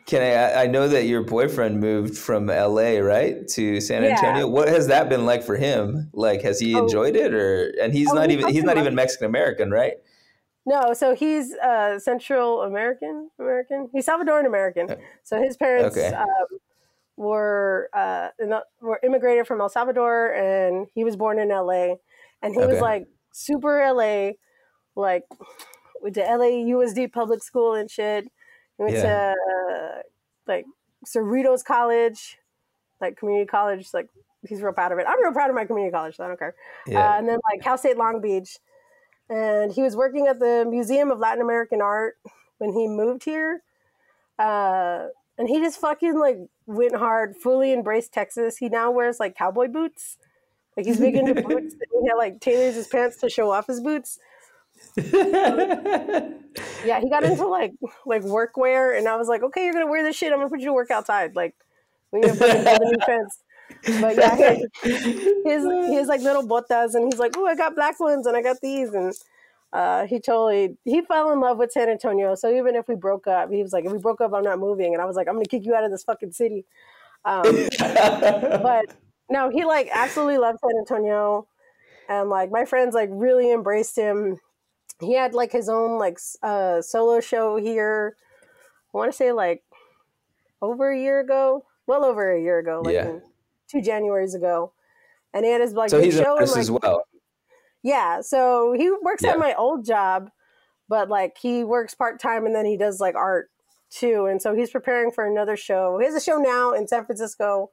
Can I? I know that your boyfriend moved from LA, right, to San Antonio. What has that been like for him? Like, has he enjoyed it, or? And he's not even Mexican American, right? No, so he's Central American. He's Salvadoran American. So his parents were immigrated from El Salvador, and he was born in LA, and he was like super LA. Like went to LA USD public school and shit. We went to like Cerritos College, like community college. Like he's real proud of it. I'm real proud of my community college, so I don't care. Yeah. And then like Cal State Long Beach. And he was working at the Museum of Latin American Art when he moved here. And he just fucking like went hard, fully embraced Texas. He now wears like cowboy boots. Like he's big into boots. And he had like tailors his pants to show off his boots. Yeah, he got into like workwear, and I was like, okay, you're gonna wear this shit, I'm gonna put you to work outside, like we need to put in the new fence. But yeah, his like little botas, and he's like, oh, I got black ones and I got these, and he fell in love with San Antonio. So even if we broke up, he was like, if we broke up, I'm not moving. And I was like, I'm gonna kick you out of this fucking city. But no, he like absolutely loved San Antonio, and like my friends like really embraced him. He had like his own like solo show here. I want to say like well over a year ago, like 2 Januaries ago. And he had his like, so he's show an artist as well. Yeah, so he works at my old job, but like he works part time and then he does like art too. And so he's preparing for another show. He has a show now in San Francisco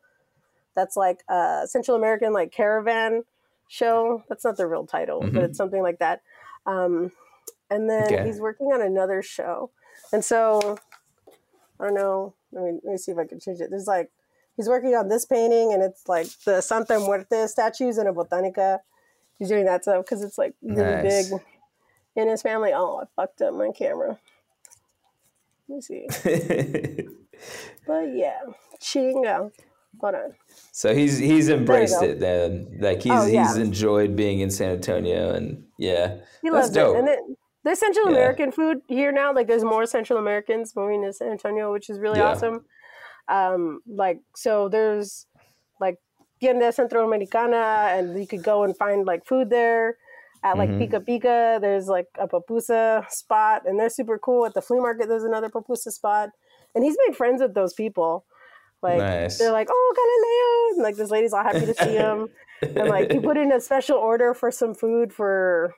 that's like a Central American like caravan show. That's not the real title, but it's something like that. And then he's working on another show. And so, I don't know, let me see if I can change it. There's like, he's working on this painting, and it's like the Santa Muerte statues in a botanica. He's doing that stuff because it's like really big. And his family, oh, I fucked up my camera. Let me see. But yeah, Chingo. Hold on. So he's embraced it then. Like he's enjoyed being in San Antonio, and yeah, he loves it. And then there's Central American food here now. Like there's more Central Americans moving to San Antonio, which is really awesome. Like so there's like tienda Centroamericana, and you could go and find like food there. At like Pica Pica, there's like a pupusa spot, and they're super cool. At the flea market, there's another pupusa spot, and he's made friends with those people. Like they're like, oh, Galileo, and like this lady's all happy to see him, and like he put in a special order for some food for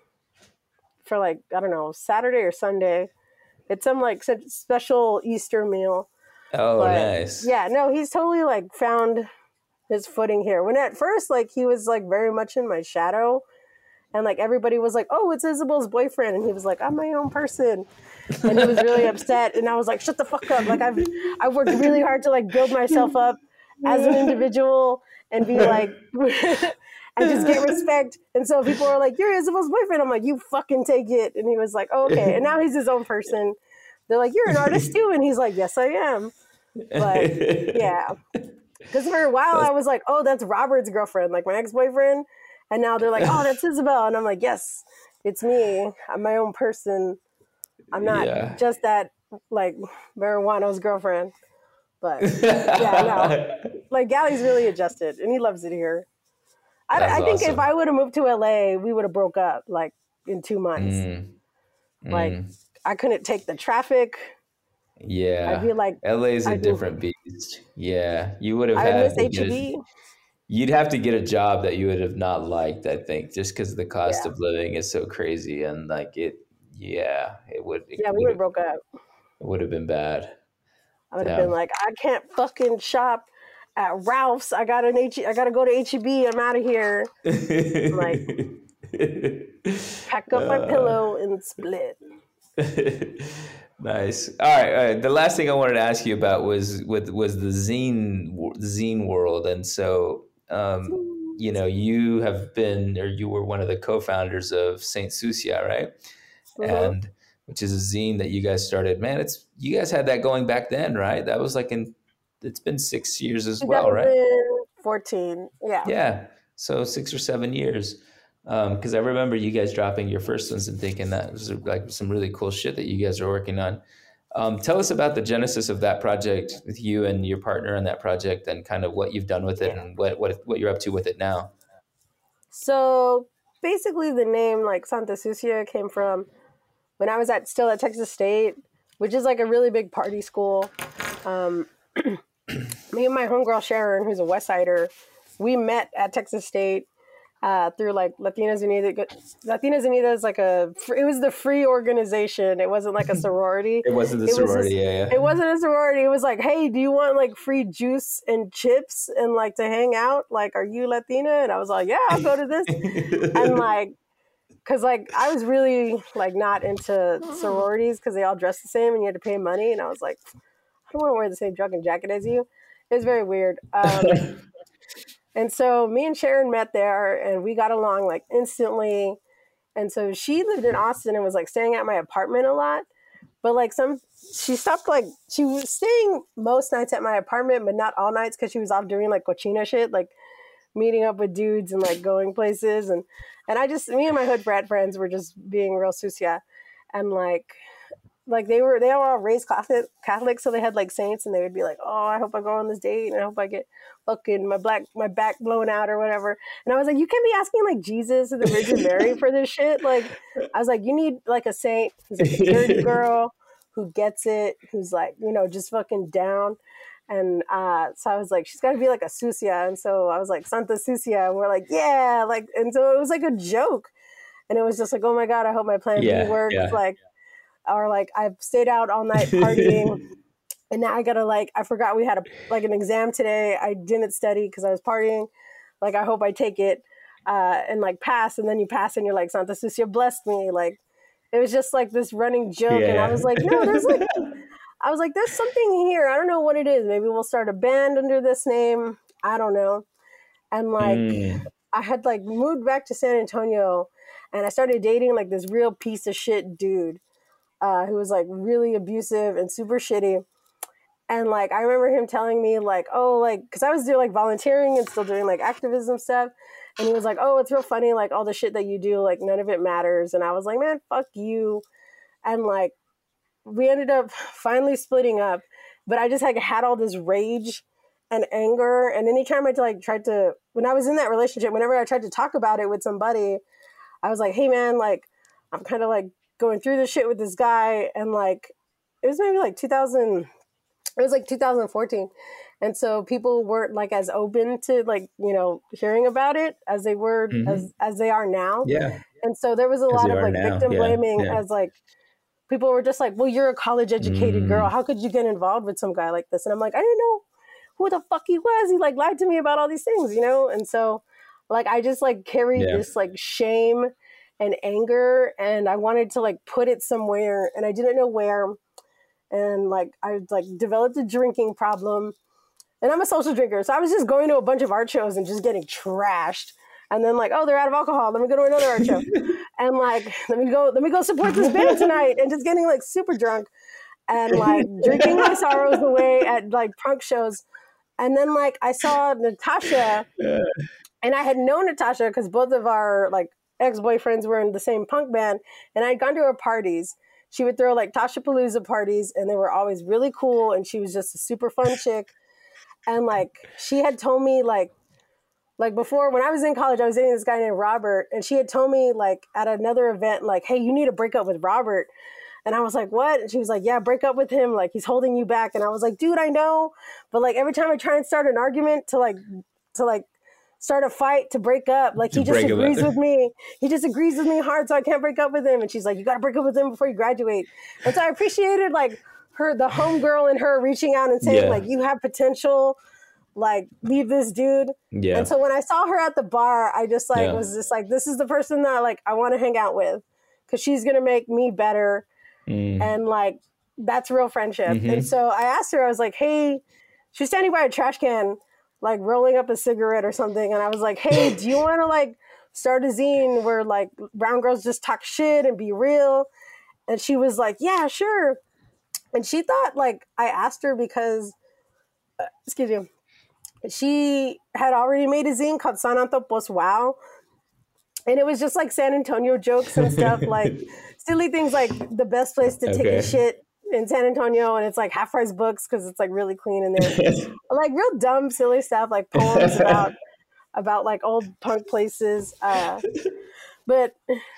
like I don't know Saturday or Sunday. It's some like special Easter meal. Oh, but, nice. Yeah, no, he's totally like found his footing here. When at first like he was like very much in my shadow. And, like, everybody was like, oh, it's Isabel's boyfriend. And he was like, I'm my own person. And he was really upset. And I was like, shut the fuck up. Like, I worked really hard to, like, build myself up as an individual and be like, and just get respect. And so people are like, you're Isabel's boyfriend. I'm like, you fucking take it. And he was like, oh, okay. And now he's his own person. They're like, you're an artist, too. And he's like, yes, I am. But, yeah. Because for a while, I was like, oh, that's Robert's girlfriend. Like, my ex-boyfriend. And now they're like, oh, that's Isabel. And I'm like, yes, it's me. I'm my own person. I'm not just that, like, marijuana's girlfriend. But, yeah, no. Like, Galley's really adjusted, and he loves it here. I think if I would have moved to L.A., we would have broke up, like, in 2 months. Like, I couldn't take the traffic. Yeah. I feel like L.A.'s a different beast. Yeah. You would have had to get you'd have to get a job that you would have not liked, I think, just because the cost of living is so crazy. And like we would have broke up. It would have been bad. I would have been like, I can't fucking shop at Ralph's. I got to go to H-E-B. I'm out of here. I'm like, pack up my pillow and split. Nice. All right. The last thing I wanted to ask you about was the zine world. And so, you know, you have been, or you were one of the co-founders of Santa Sucia, right? And which is a zine that you guys started, man, you guys had that going back then, right? That was like it's been 6 years as well, right? 14. Yeah. Yeah. So 6 or 7 years. Because I remember you guys dropping your first ones and thinking that was like some really cool shit that you guys are working on. Tell us about the genesis of that project with you and your partner on that project, and kind of what you've done with it and what you're up to with it now. So basically the name like Santa Sucia came from when I was still at Texas State, which is like a really big party school. Me and my homegirl Sharon, who's a Westsider, we met at Texas State. Through like Latinas Unidas. Latinas Unidas is like it was the free organization. It wasn't like a sorority. It wasn't a sorority. It was like, hey, do you want like free juice and chips and like to hang out? Like, are you Latina? And I was like, yeah, I'll go to this. And like, cause like I was really like not into sororities cause they all dressed the same and you had to pay money. And I was like, I don't want to wear the same drunken jacket as you. It was very weird. And so me and Sharon met there and we got along like instantly. And so she lived in Austin and was like staying at my apartment a lot. But like she was staying most nights at my apartment, but not all nights because she was off doing like cochina shit, like meeting up with dudes and like going places. And me and my hood brat friends were just being real sucia. And like they were all raised Catholic, so they had like saints, and they would be like, "Oh, I hope I go on this date, and I hope I get fucking my back blown out or whatever." And I was like, "You can't be asking like Jesus or the Virgin Mary for this shit." Like, I was like, "You need like a saint who's like a dirty girl who gets it, who's like you know just fucking down." And so I was like, "She's got to be like a sucia," and so I was like, "Santa Sucia," and we're like, "Yeah," like, and so it was like a joke, and it was just like, "Oh my god, I hope my plan B works." Yeah. Like. Or like I've stayed out all night partying and now I gotta like, I forgot we had an exam today. I didn't study because I was partying. Like, I hope I take it and like pass. And then you pass and you're like, Santa Sucia blessed me. Like, it was just like this running joke. Yeah. And I was like, no, there's something here. I don't know what it is. Maybe we'll start a band under this name. I don't know. And like, I had like moved back to San Antonio And I started dating like this real piece of shit dude who was like really abusive and super shitty. And like, I remember him telling me like, oh, like, cause I was doing like volunteering and still doing like activism stuff. And he was like, oh, it's real funny. Like all the shit that you do, like none of it matters. And I was like, man, fuck you. And like, we ended up finally splitting up, but I just like had all this rage and anger. And anytime I like tried to, when I was in that relationship, whenever I tried to talk about it with somebody, I was like, hey man, like, I'm kind of like going through this shit with this guy. And like, it was maybe like 2014. And so people weren't like as open to like, you know, hearing about it as they were, mm-hmm. as they are now. Yeah. And so there was a lot of like now. Victim blaming as like, people were just like, well, you're a college educated girl. How could you get involved with some guy like this? And I'm like, I didn't know who the fuck he was. He like lied to me about all these things, you know? And so like, I just like carried this like shame and anger, and I wanted to like put it somewhere, and I didn't know where. And like, I like developed a drinking problem, and I'm a social drinker. So I was just going to a bunch of art shows and just getting trashed. And then like, oh, they're out of alcohol. Let me go to another art show. And like, let me go support this band tonight. And just getting like super drunk and like drinking my sorrows away at like punk shows. And then like, I saw Natasha, and I had known Natasha because both of our like ex-boyfriends were in the same punk band. And I'd gone to her parties. She would throw like Tasha Palooza parties, and they were always really cool. And she was just a super fun chick. And like, she had told me like before, when I was in college, I was dating this guy named Robert, and she had told me like at another event, like, hey, you need to break up with Robert. And I was like, what? And she was like, yeah, break up with him. Like, he's holding you back. And I was like, dude, I know. But like, every time I try and start an argument to start a fight, to break up, like he just agrees with me. He just agrees with me hard. So I can't break up with him. And she's like, you got to break up with him before you graduate. And so I appreciated like her, the homegirl in her reaching out and saying like, you have potential, like leave this dude. Yeah. And so when I saw her at the bar, I just like was just like, this is the person that like I want to hang out with, because she's gonna make me better, and like that's real friendship. Mm-hmm. And so I asked her, I was like, hey, she was standing by a trash can like rolling up a cigarette or something, and I was like, hey, do you want to like start a zine where like brown girls just talk shit and be real? And she was like, yeah, sure. And she thought like I asked her because excuse me, she had already made a zine called San Anto Wow, and it was just like San Antonio jokes and stuff, like silly things like the best place to take a shit in San Antonio, and it's like half price books because it's like really clean in there. Like real dumb, silly stuff, like poems about like old punk places. But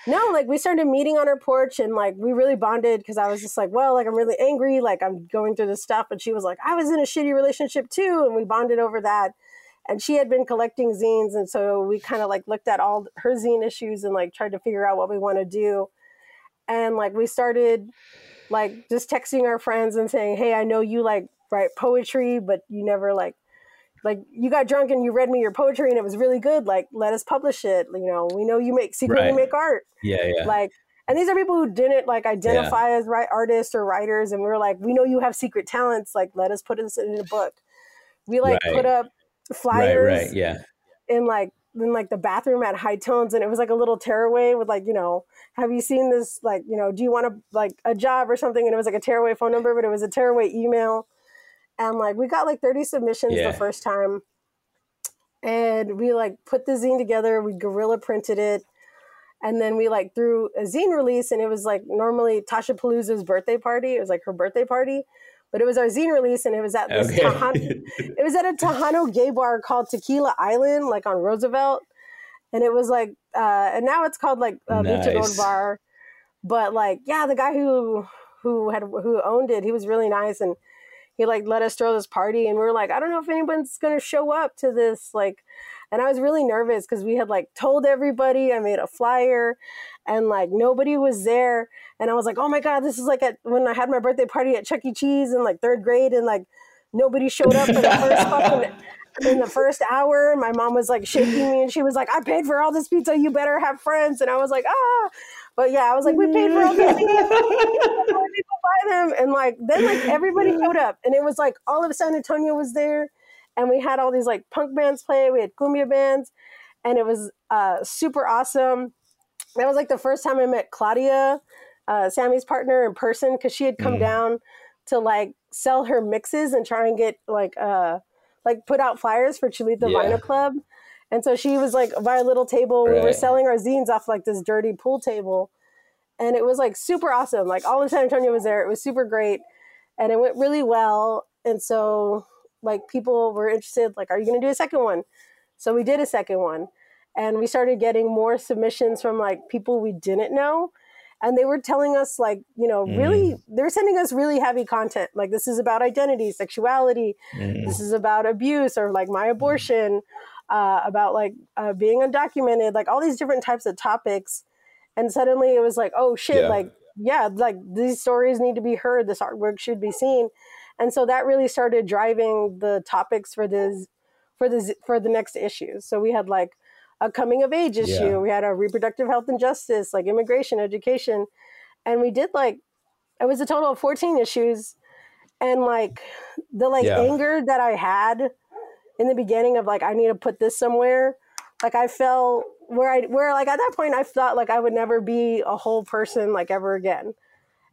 no, like we started meeting on her porch, and like we really bonded because I was just like, well, like I'm really angry, like I'm going through this stuff. And she was like, I was in a shitty relationship too. And we bonded over that. And she had been collecting zines. And so we kind of like looked at all her zine issues and like tried to figure out what we want to do. And like we started like just texting our friends and saying, hey, I know you like write poetry, but you never like you got drunk and you read me your poetry and it was really good. Like, let us publish it. You know, we know you secretly make art. Yeah, yeah. Like, and these are people who didn't like identify as artists or writers. And we were like, we know you have secret talents. Like, let us put this in a book. We like put up flyers in the bathroom at High Tones. And it was like a little tearaway with like, you know, have you seen this? Like, you know, do you want to like a job or something? And it was like a tearaway phone number, but it was a tearaway email. And like we got like 30 submissions the first time, and we like put the zine together. We gorilla printed it, and then we like threw a zine release. And it was like normally Tasha Palooza's birthday party. It was like her birthday party, but it was our zine release, and it was at this it was at a Tejano gay bar called Tequila Island, like on Roosevelt, and it was like and now it's called like Beach Road Bar, but like the guy who owned it, he was really nice, and he like let us throw this party, and we were like, I don't know if anyone's gonna show up to this, like, and I was really nervous because we had like told everybody. I made a flyer, and like nobody was there, and I was like, oh my god, this is like when I had my birthday party at Chuck E. Cheese in like 3rd grade, and like nobody showed up for the first fucking in the first hour. My mom was like shaking me, and she was like, I paid for all this pizza, you better have friends. And I was like, ah. But yeah, I was like, we paid for all these things. Buy them. And like then like everybody showed up, and it was like all of San Antonio was there, and we had all these like punk bands play, we had cumbia bands, and it was super awesome. That was like the first time I met Claudia, Sammy's partner, in person, because she had come down to like sell her mixes and try and get like put out flyers for Chulita Vinyl Club. And so she was like by a little table. We were selling our zines off like this dirty pool table. And it was like super awesome. Like all of San Antonio was there. It was super great. And it went really well. And so like people were interested, like, are you going to do a second one? So we did a second one. And we started getting more submissions from like people we didn't know. And they were telling us like, you know, really, they were sending us really heavy content. Like, this is about identity, sexuality. This is about abuse, or like my abortion, about like being undocumented, like all these different types of topics. And suddenly it was like, oh shit, like, like these stories need to be heard. This artwork should be seen. And so that really started driving the topics for the next issues. So we had like a coming of age issue. We had a reproductive health and justice, like immigration, education. And we did like, it was a total of 14 issues. And like the anger that I had in the beginning of like, I need to put this somewhere. Like I felt where like at that point I thought like I would never be a whole person like ever again.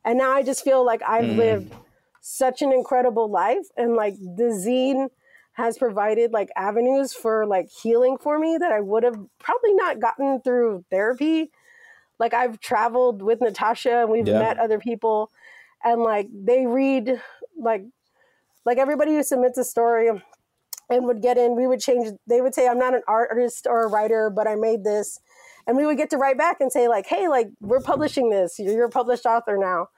And now I just feel like I've lived such an incredible life. And like the zine has provided like avenues for like healing for me that I would have probably not gotten through therapy. Like I've traveled with Natasha and we've met other people, and like they read like everybody who submits a story and would get in, we would change, they would say, I'm not an artist or a writer, but I made this. And we would get to write back and say like, hey, like we're publishing this, you're a published author now.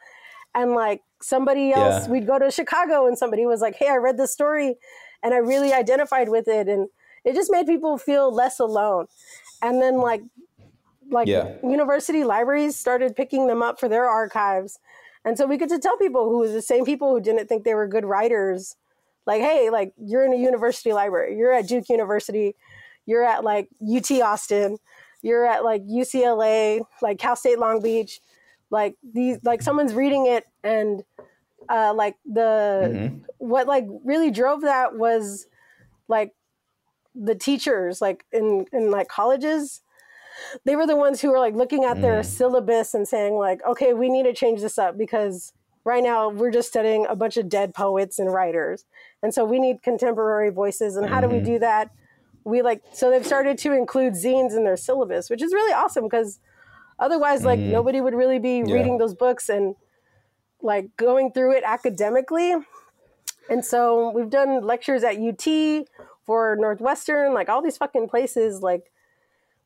And like somebody else, we'd go to Chicago and somebody was like, hey, I read this story and I really identified with it. And it just made people feel less alone. And then like university libraries started picking them up for their archives. And so we get to tell people who was the same people who didn't think they were good writers, like, hey, like you're in a university library, you're at Duke University, you're at like UT Austin, you're at like UCLA, like Cal State Long Beach, like these, like someone's reading it. And like the what like really drove that was like the teachers like in like colleges, they were the ones who were like looking at their syllabus and saying like, okay, we need to change this up because right now we're just studying a bunch of dead poets and writers. And so we need contemporary voices. And how do we do that? We like, so they've started to include zines in their syllabus, which is really awesome because otherwise like nobody would really be reading those books and like going through it academically. And so we've done lectures at UT, for Northwestern, like all these fucking places. Like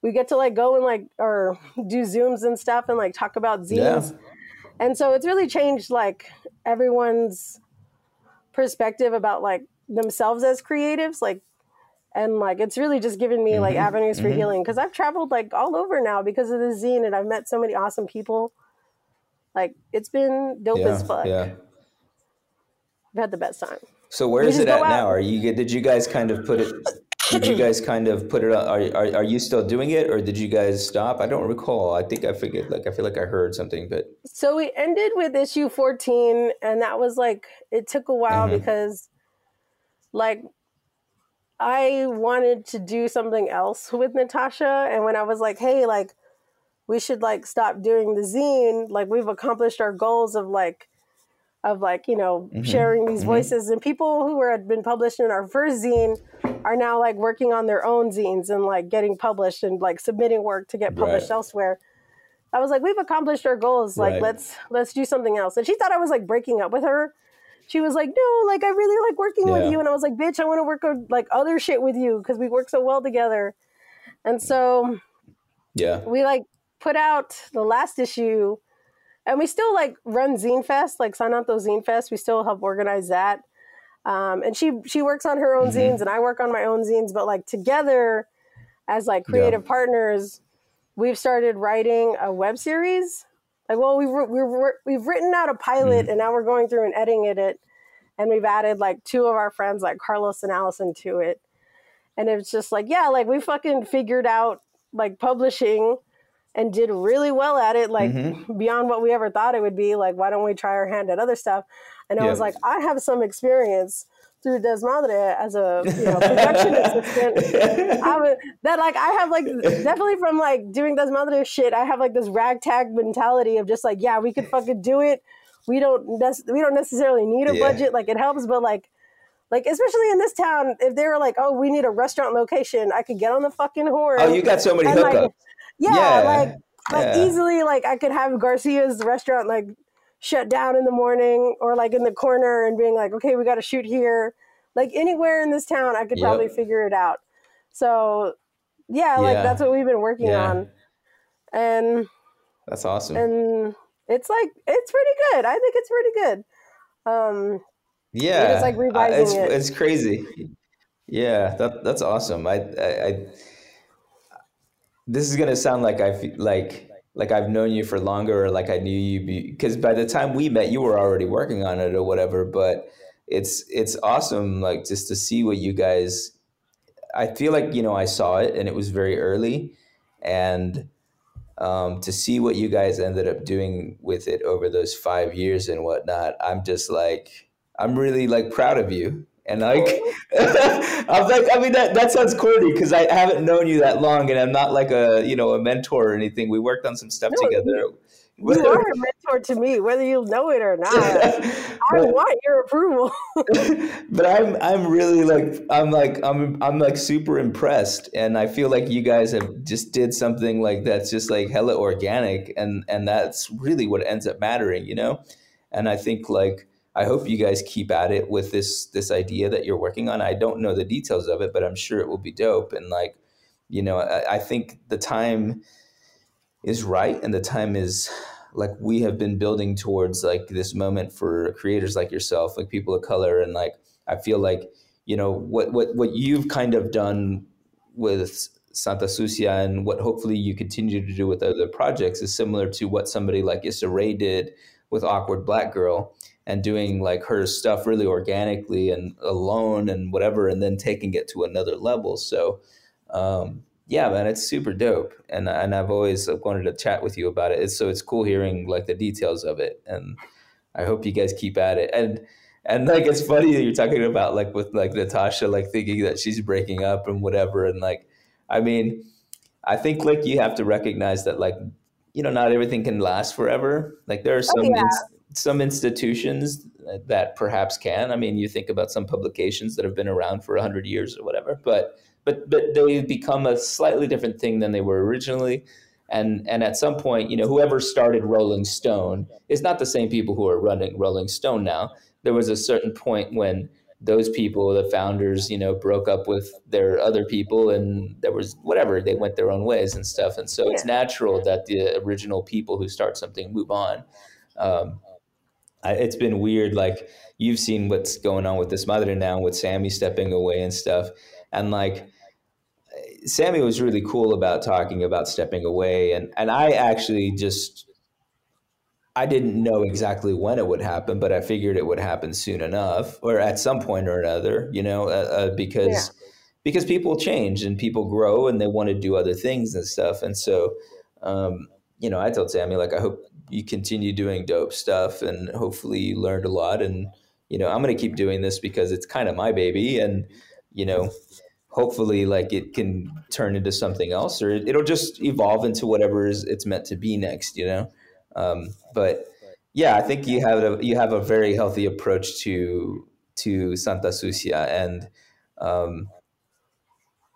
we get to like go and like, or do Zooms and stuff and like talk about zines. Yeah. And so it's really changed like everyone's perspective about like themselves as creatives, like, and like it's really just given me like avenues for healing, because I've traveled like all over now because of the zine and I've met so many awesome people. Like it's been dope as fuck. Yeah. I've had the best time. So where is it at now? Did you guys kind of put it up? Are you still doing it, or did you guys stop? I don't recall. I think I forget. Like I feel like I heard something, but so we ended with issue 14, and that was like it took a while because, like, I wanted to do something else with Natasha, and when I was like, hey, like, we should like stop doing the zine. Like we've accomplished our goals of like you know sharing these voices, and people who had been published in our first zine are now like working on their own zines and like getting published and like submitting work to get published elsewhere. I was like, we've accomplished our goals. Like let's do something else. And she thought I was like breaking up with her. She was like, no, like I really like working with you. And I was like, bitch, I want to work on like other shit with you because we work so well together. And so we like put out the last issue, and we still like run Zine Fest, like San Anto Zine Fest. We still help organize that. And she works on her own zines and I work on my own zines, but like together as like creative partners, we've started writing a web series. Like, well, we've written out a pilot and now we're going through and editing it. And we've added like two of our friends, like Carlos and Allison, to it. And it's just like, yeah, like we fucking figured out like publishing and did really well at it, like beyond what we ever thought it would be. Like, why don't we try our hand at other stuff? And I was like, I have some experience through Desmadre as a production assistant. I have definitely from like doing Desmadre shit, I have like this ragtag mentality of just like, yeah, we could fucking do it. We don't necessarily need a budget. Like, it helps, but like especially in this town, if they were like, oh, we need a restaurant location, I could get on the fucking horn. Oh, you got so many hookups. Like, easily, like I could have Garcia's restaurant like shut down in the morning, or like in the corner, and being like, okay, we got to shoot here. Like, anywhere in this town, I could probably figure it out. So like that's what we've been working on. And that's awesome. And it's like, it's pretty good. I think it's pretty good. Yeah. It's like revising it. It's crazy. Yeah. That's awesome. I this is going to sound like I've known you for longer, or like I knew you, because by the time we met, you were already working on it or whatever. But it's awesome, like, just to see what you guys. I feel like, I saw it, and it was very early, and to see what you guys ended up doing with it over those 5 years and whatnot, I'm just like, I'm really like proud of you. And like, I'm like, I mean, that sounds corny because I haven't known you that long, and I'm not like a mentor or anything. We worked on some stuff together. You are a mentor to me, whether you know it or not. I want your approval. But I'm really like, I'm like super impressed. And I feel like you guys have just did something like that's just like hella organic. And that's really what ends up mattering, And I think like, I hope you guys keep at it with this idea that you're working on. I don't know the details of it, but I'm sure it will be dope. And like, I think the time is right. And the time is like, we have been building towards like this moment for creators like yourself, like people of color. And like, I feel like, what you've kind of done with Santa Sucia, and what hopefully you continue to do with other projects, is similar to what somebody like Issa Rae did with Awkward Black Girl, and doing like her stuff really organically and alone and whatever, and then taking it to another level. So, man, it's super dope. And I've always wanted to chat with you about it. So it's cool hearing like the details of it. And I hope you guys keep at it. And like, it's funny that you're talking about like with like Natasha, like thinking that she's breaking up and whatever. And like, I mean, I think like you have to recognize that like, not everything can last forever. Like there are some institutions that perhaps can. I mean, you think about some publications that have been around for 100 years or whatever, but they become a slightly different thing than they were originally. And at some point, whoever started Rolling Stone is not the same people who are running Rolling Stone now. There was a certain point when those people, the founders, broke up with their other people, and there was whatever, they went their own ways and stuff. And so it's natural that the original people who start something move on. It's been weird. Like you've seen what's going on with Desmadre now, with Sammy stepping away and stuff. And like Sammy was really cool about talking about stepping away. And I actually I didn't know exactly when it would happen, but I figured it would happen soon enough, or at some point or another, because people change and people grow and they want to do other things and stuff. And so, I told Sammy, like, I hope you continue doing dope stuff, and hopefully you learned a lot. And, I'm going to keep doing this because it's kind of my baby, and, hopefully like it can turn into something else, or it'll just evolve into whatever it's meant to be next, but yeah, I think you have a very healthy approach to Santa Sucia, and,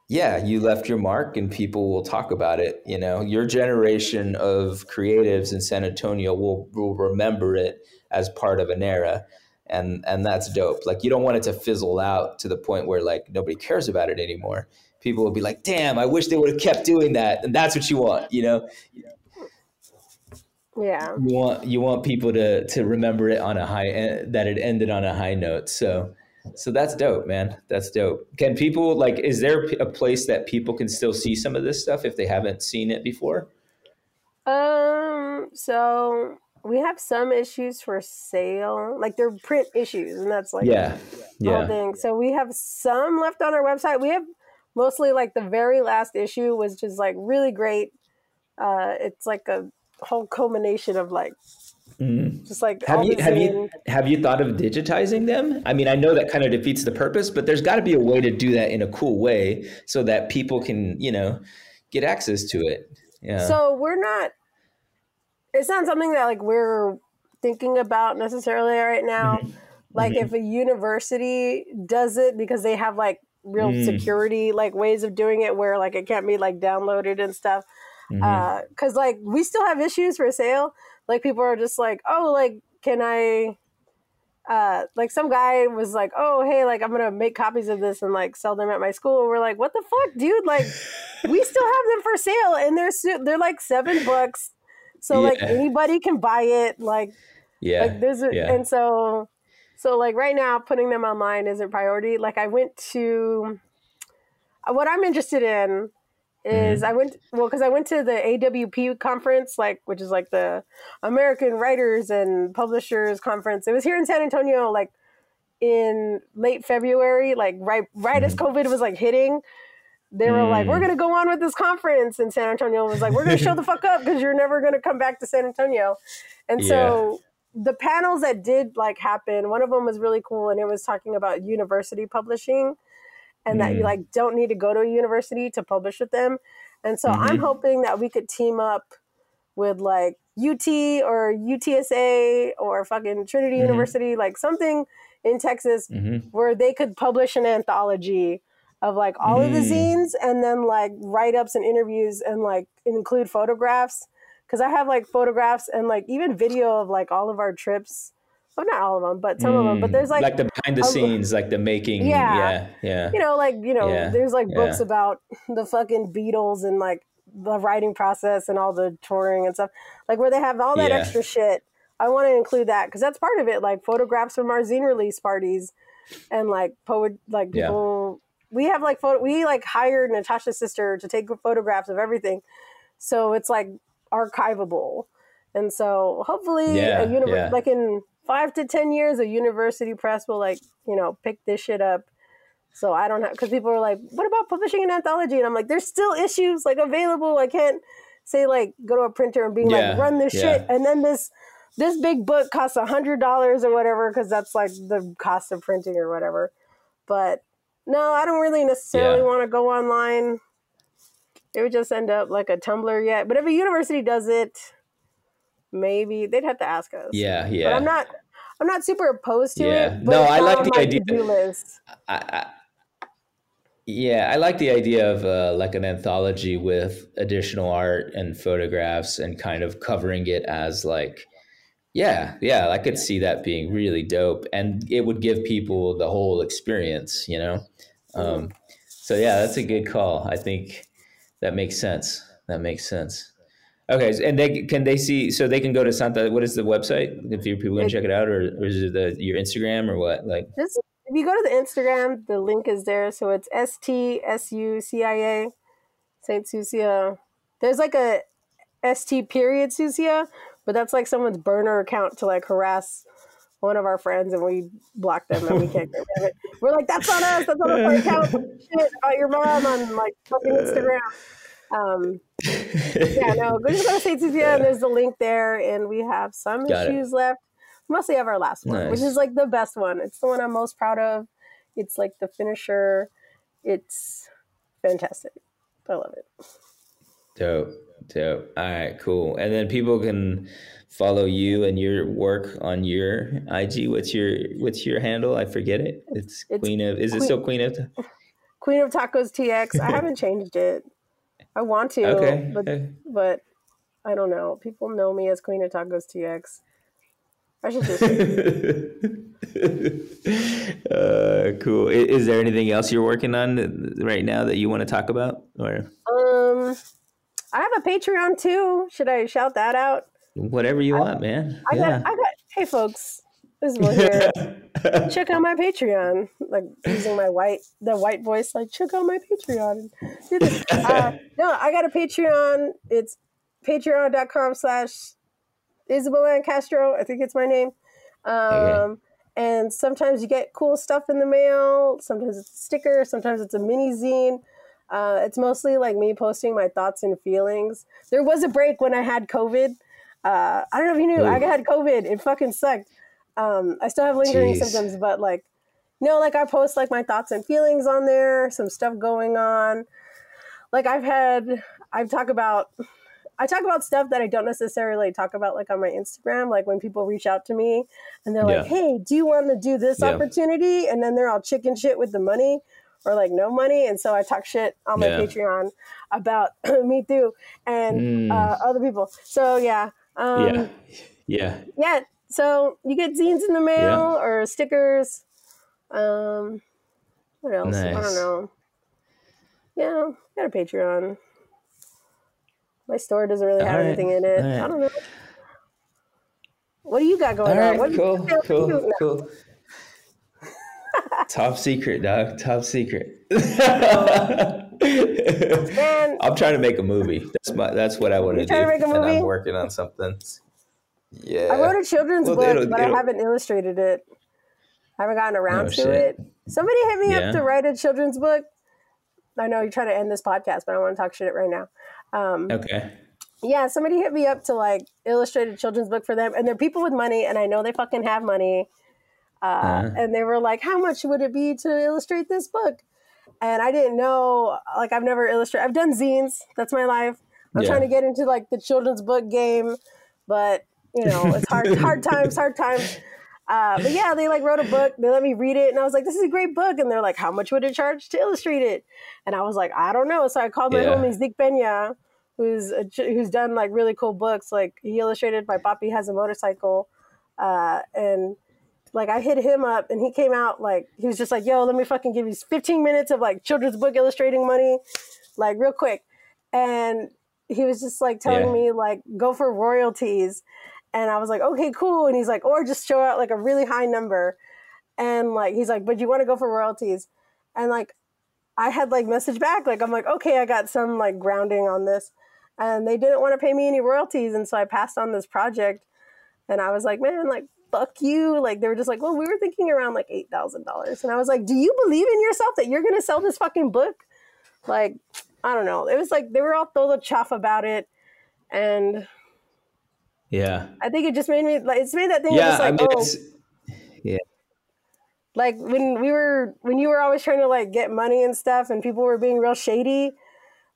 you left your mark, and people will talk about it. Your generation of creatives in San Antonio will remember it as part of an era, and that's dope. Like, you don't want it to fizzle out to the point where like nobody cares about it anymore. People will be like, "Damn, I wish they would have kept doing that." And that's what you want, Yeah. You want people to remember it on a high end, that it ended on a high note. So that's dope, man. That's dope. Can people, like, is there a place that people can still see some of this stuff if they haven't seen it before? So we have some issues for sale. Like, they're print issues, and that's like the whole thing. So we have some left on our website. We have mostly like the very last issue was just like really great. It's like a whole culmination of like just like have you thought of digitizing them? I mean, I know that kind of defeats the purpose, but there's got to be a way to do that in a cool way so that people can, you know, get access to it. Yeah. So we're not. It's not something that like we're thinking about necessarily right now. Mm-hmm. Like if a university does it, because they have like real security like ways of doing it where like it can't be like downloaded and stuff. Because like we still have issues for sale. Like people are just like, oh, like can I like some guy was like, oh, hey, like I'm gonna make copies of this and like sell them at my school. And we're like, what the fuck, dude? Like we still have them for sale and they're like $7. So like anybody can buy it. Like like there's and so like right now putting them online isn't priority. Like I went to what I'm interested in is I went to the AWP conference, like which is like the American Writers and Publishers Conference. It was here in San Antonio, like in late February, like right as COVID was like hitting. They were like, we're going to go on with this conference. And San Antonio was like, we're going to show the fuck up because you're never going to come back to San Antonio. And so the panels that did like happen, one of them was really cool. And it was talking about university publishing and that you like don't need to go to a university to publish with them. And so I'm hoping that we could team up with like UT or UTSA or fucking Trinity University, like something in Texas where they could publish an anthology of like all of the zines and then like write-ups and interviews and like include photographs. Cause I have like photographs and like even video of like all of our trips. Well, not all of them, but some of them, but there's like the behind the scenes, like the making. Yeah. You know, like, you know, there's like books about the fucking Beatles and like the writing process and all the touring and stuff, like where they have all that extra shit. I want to include that. Cause that's part of it. Like photographs from our zine release parties and like poet, like people, we have like we like hired Natasha's sister to take photographs of everything. So it's like archivable. And so hopefully like in 5 to 10 years, a university press will like, you know, pick this shit up. So I don't have, cause people are like, what about publishing an anthology? And I'm like, there's still issues like available. I can't say like go to a printer and being like, run this shit. And then this big book costs $100 or whatever. Cause that's like the cost of printing or whatever. But no, I don't really necessarily want to go online. It would just end up like a Tumblr yet. But if a university does it, maybe they'd have to ask us. But I'm not super opposed to it. But no, I like the idea. I like the idea of like an anthology with additional art and photographs and kind of covering it as like, I could see that being really dope, and it would give people the whole experience, you know? So yeah, that's a good call. I think that makes sense. Okay. And they can go to Santa, what is the website? If people want to check it out, or is it your Instagram or what? Like just, if you go to the Instagram, the link is there. So it's STSUCIA, Saint Sucia. There's like a _Sucia. But that's like someone's burner account to like harass one of our friends, and we block them and we can't get rid of it. We're like, that's on us. That's on our account. Shit about your mom on like fucking Instagram. We're just gonna say Sucia, and there's the link there, and we have some issues left. We mostly have our last one, which is like the best one. It's the one I'm most proud of. It's like the finisher. It's fantastic. I love it. Dope. All right, cool. And then people can follow you and your work on your IG. What's your handle? I forget it. It's Queen of. Is it still Queen of? Queen of Tacos TX. I haven't changed it. I want to, but I don't know. People know me as Queen of Tacos TX. I should just. Cool. Is there anything else you're working on right now that you want to talk about? Or I have a Patreon too. Should I shout that out? Whatever you want, man. I got. Hey, folks, this is Will here. Check out my Patreon. Like using the white voice. Like check out my Patreon. No, I got a Patreon. It's patreon.com/IsabelAnn Castro. I think it's my name. And sometimes you get cool stuff in the mail. Sometimes it's a sticker. Sometimes it's a mini zine. It's mostly like me posting my thoughts and feelings. There was a break when I had COVID. I don't know if you knew, I had COVID. It fucking sucked. I still have lingering symptoms, but like, no, like I post like my thoughts and feelings on there, some stuff going on. Like I talk about stuff that I don't necessarily talk about like on my Instagram, like when people reach out to me and they're like, hey, do you want to do this opportunity? And then they're all chicken shit with the money or like no money. And so I talk shit on my Patreon about me too and other people. So yeah. So you get zines in the mail or stickers. What else? Nice. I don't know. Yeah, got a Patreon. My store doesn't really have anything in it. Right. I don't know. What do you got going on? Right, cool. Top secret, dog. Top secret. I'm trying to make a movie. That's what I want to do. And I'm working on something. Yeah. I wrote a children's book, but I haven't illustrated it. I haven't gotten around to it. Somebody hit me up to write a children's book. I know you're trying to end this podcast, but I want to talk shit right now. Okay. Yeah, somebody hit me up to like illustrate a children's book for them, and they're people with money, and I know they fucking have money. And they were like, "How much would it be to illustrate this book?" And I didn't know. Like, I've never illustrated. I've done zines. That's my life. I'm trying to get into like the children's book game, but you know, it's hard. hard times. But yeah, they like wrote a book. They let me read it. And I was like, this is a great book. And they're like, how much would it charge to illustrate it? And I was like, I don't know. So I called my homies, Nick Benya, who's done like really cool books. Like he illustrated My Papi Has a Motorcycle. And like I hit him up and he came out like, he was just like, yo, let me fucking give you 15 minutes of like children's book illustrating money, like real quick. And he was just like telling me like, go for royalties. And I was like, okay, cool. And he's like, or just show out like a really high number. And like, he's like, but you want to go for royalties? And like, I had like message back. Like, I'm like, okay, I got some like grounding on this. And they didn't want to pay me any royalties. And so I passed on this project. And I was like, man, like, fuck you. Like, they were just like, well, we were thinking around like $8,000. And I was like, do you believe in yourself that you're going to sell this fucking book? Like, I don't know. It was like, they were all throw the chaff about it. And yeah, I think it just made me like, it's made that thing. Yeah, just like, I mean, like when you were always trying to like get money and stuff, and people were being real shady.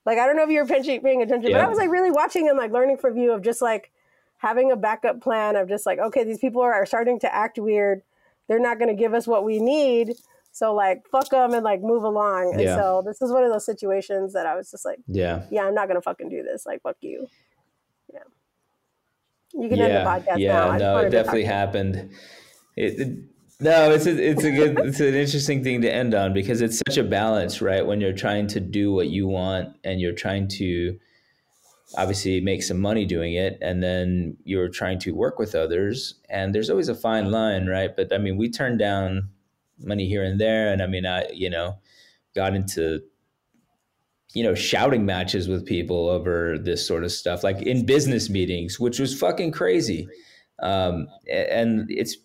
Like, I don't know if you were paying attention, but I was like really watching and like learning from you of just like having a backup plan of just like, okay, these people are starting to act weird. They're not going to give us what we need, so like fuck them and like move along. And so this is one of those situations that I was just like, I'm not going to fucking do this. Like, fuck you. You can end the podcast now. It definitely happened. It's an interesting thing to end on, because it's such a balance, right? When you're trying to do what you want and you're trying to obviously make some money doing it, and then you're trying to work with others, and there's always a fine line, right? But I mean, we turned down money here and there, and I mean, I got into shouting matches with people over this sort of stuff, like in business meetings, which was fucking crazy. And it's,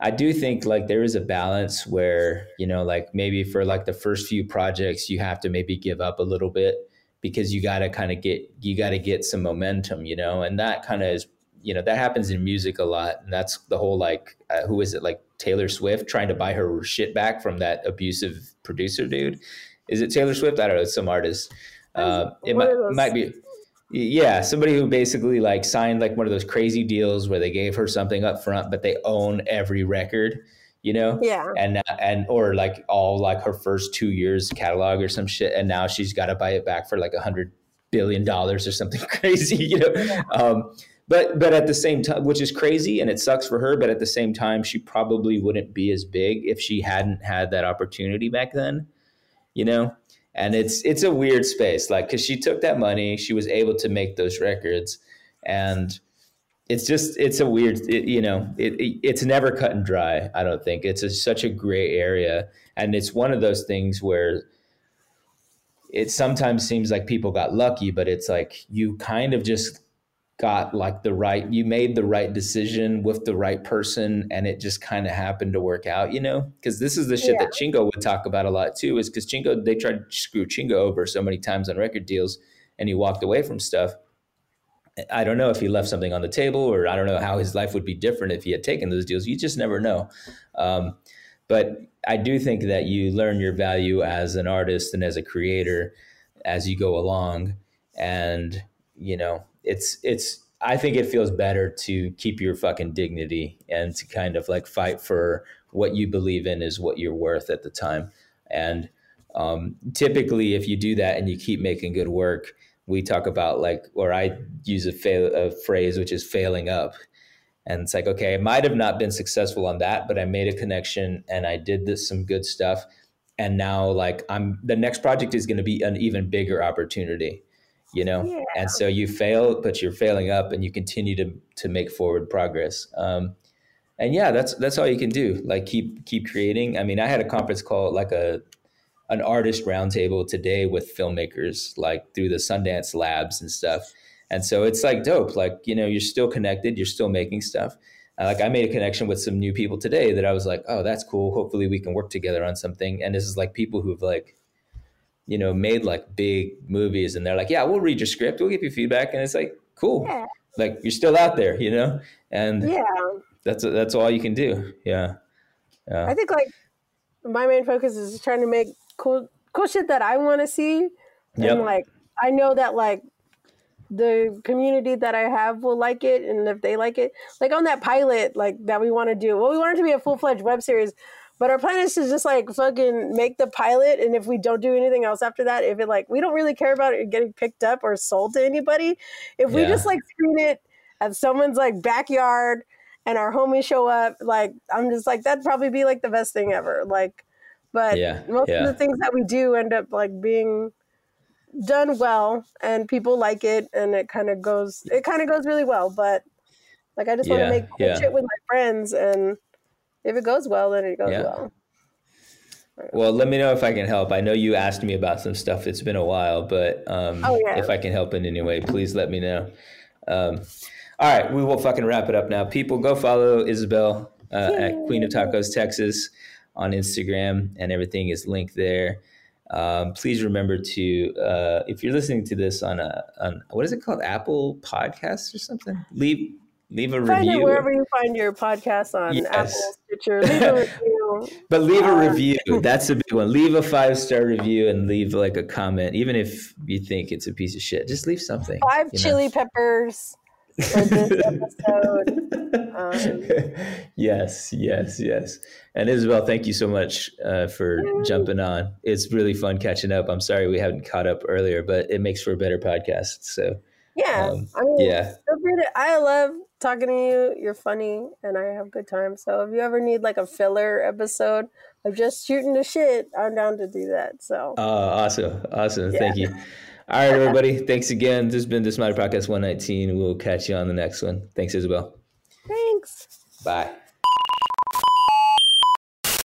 I do think like there is a balance where, like maybe for like the first few projects, you have to maybe give up a little bit, because you got to kind of get some momentum, and that kind of is, that happens in music a lot. And that's the whole, like, who is it? Like Taylor Swift trying to buy her shit back from that abusive producer dude. Is it Taylor Swift? I don't know. It's some artist. It might be. Yeah. Somebody who basically like signed like one of those crazy deals where they gave her something up front, but they own every record, Yeah. And or like all like her first 2 years catalog or some shit. And now she's got to buy it back for like $100 billion or something crazy, But at the same time, which is crazy and it sucks for her, but at the same time, she probably wouldn't be as big if she hadn't had that opportunity back then. And it's a weird space, like, because she took that money, she was able to make those records, and it's never cut and dry. I don't think it's such a gray area, and it's one of those things where it sometimes seems like people got lucky, but it's like you kind of just got like the right, you made the right decision with the right person, and it just kind of happened to work out, you know? Because this is the shit that Chingo would talk about a lot too, is because Chingo, they tried to screw Chingo over so many times on record deals, and he walked away from stuff. I don't know if he left something on the table, or I don't know how his life would be different if he had taken those deals. You just never know. But I do think that you learn your value as an artist and as a creator as you go along. And, you know, it's, I think it feels better to keep your fucking dignity and to kind of like fight for what you believe in is what you're worth at the time. And typically if you do that and you keep making good work, we talk about like, or I use a phrase, which is failing up. And it's like, okay, I might've not been successful on that, but I made a connection and I did this, some good stuff. And now like the next project is going to be an even bigger opportunity, you know? Yeah. And so you fail, but you're failing up and you continue to make forward progress. And yeah, that's all you can do. Like keep creating. I mean, I had a conference call, like an artist roundtable today with filmmakers, like through the Sundance labs and stuff. And so it's like dope. Like, you know, you're still connected, you're still making stuff. Like I made a connection with some new people today that I was like, oh, that's cool. Hopefully we can work together on something. And this is like people who've like, you know, made like big movies and they're like, yeah, we'll read your script. We'll give you feedback. And it's like, cool. Yeah. Like you're still out there, you know? And yeah, that's all you can do. Yeah. Yeah. I think like my main focus is trying to make cool shit that I want to see. Yep. And like, I know that like, the community that I have will like it, and if they like it, like on that pilot, like that we want to do. Well, we want it to be a full-fledged web series, but our plan is to just like fucking make the pilot, and if we don't do anything else after that, if it like we don't really care about it getting picked up or sold to anybody, if we just like screen it at someone's like backyard and our homies show up, like I'm just like that'd probably be like the best thing ever. Like, but most of the things that we do end up like being done well and people like it, and it kind of goes really well. But like I just want to make cool shit with my friends, and if it goes well, then it goes well. Well, let me know if I can help. I know you asked me about some stuff, it's been a while, but if I can help in any way, please let me know. All right, we will fucking wrap it up now. People, go follow Isabel at Queen of Tacos Texas on Instagram, and everything is linked there. Please remember to, if you're listening to this on what is it called? Apple Podcasts or something? Leave a review. Find it wherever you find your podcasts on Apple, Stitcher. Leave a review. But leave a review. That's a big one. Leave a 5-star review and leave like a comment. Even if you think it's a piece of shit, just leave something. 5 chili peppers for this episode. Yes. And Isabel, thank you so much for jumping on. It's really fun catching up. I'm sorry we haven't caught up earlier, but it makes for a better podcast. So I love talking to you. You're funny and I have a good time. So if you ever need like a filler episode of just shooting the shit, I'm down to do that. So awesome. Yeah. Thank you. All right, everybody. Thanks again. This has been Desmadre Podcast 119. We'll catch you on the next one. Thanks, Isabel. Thanks. Bye.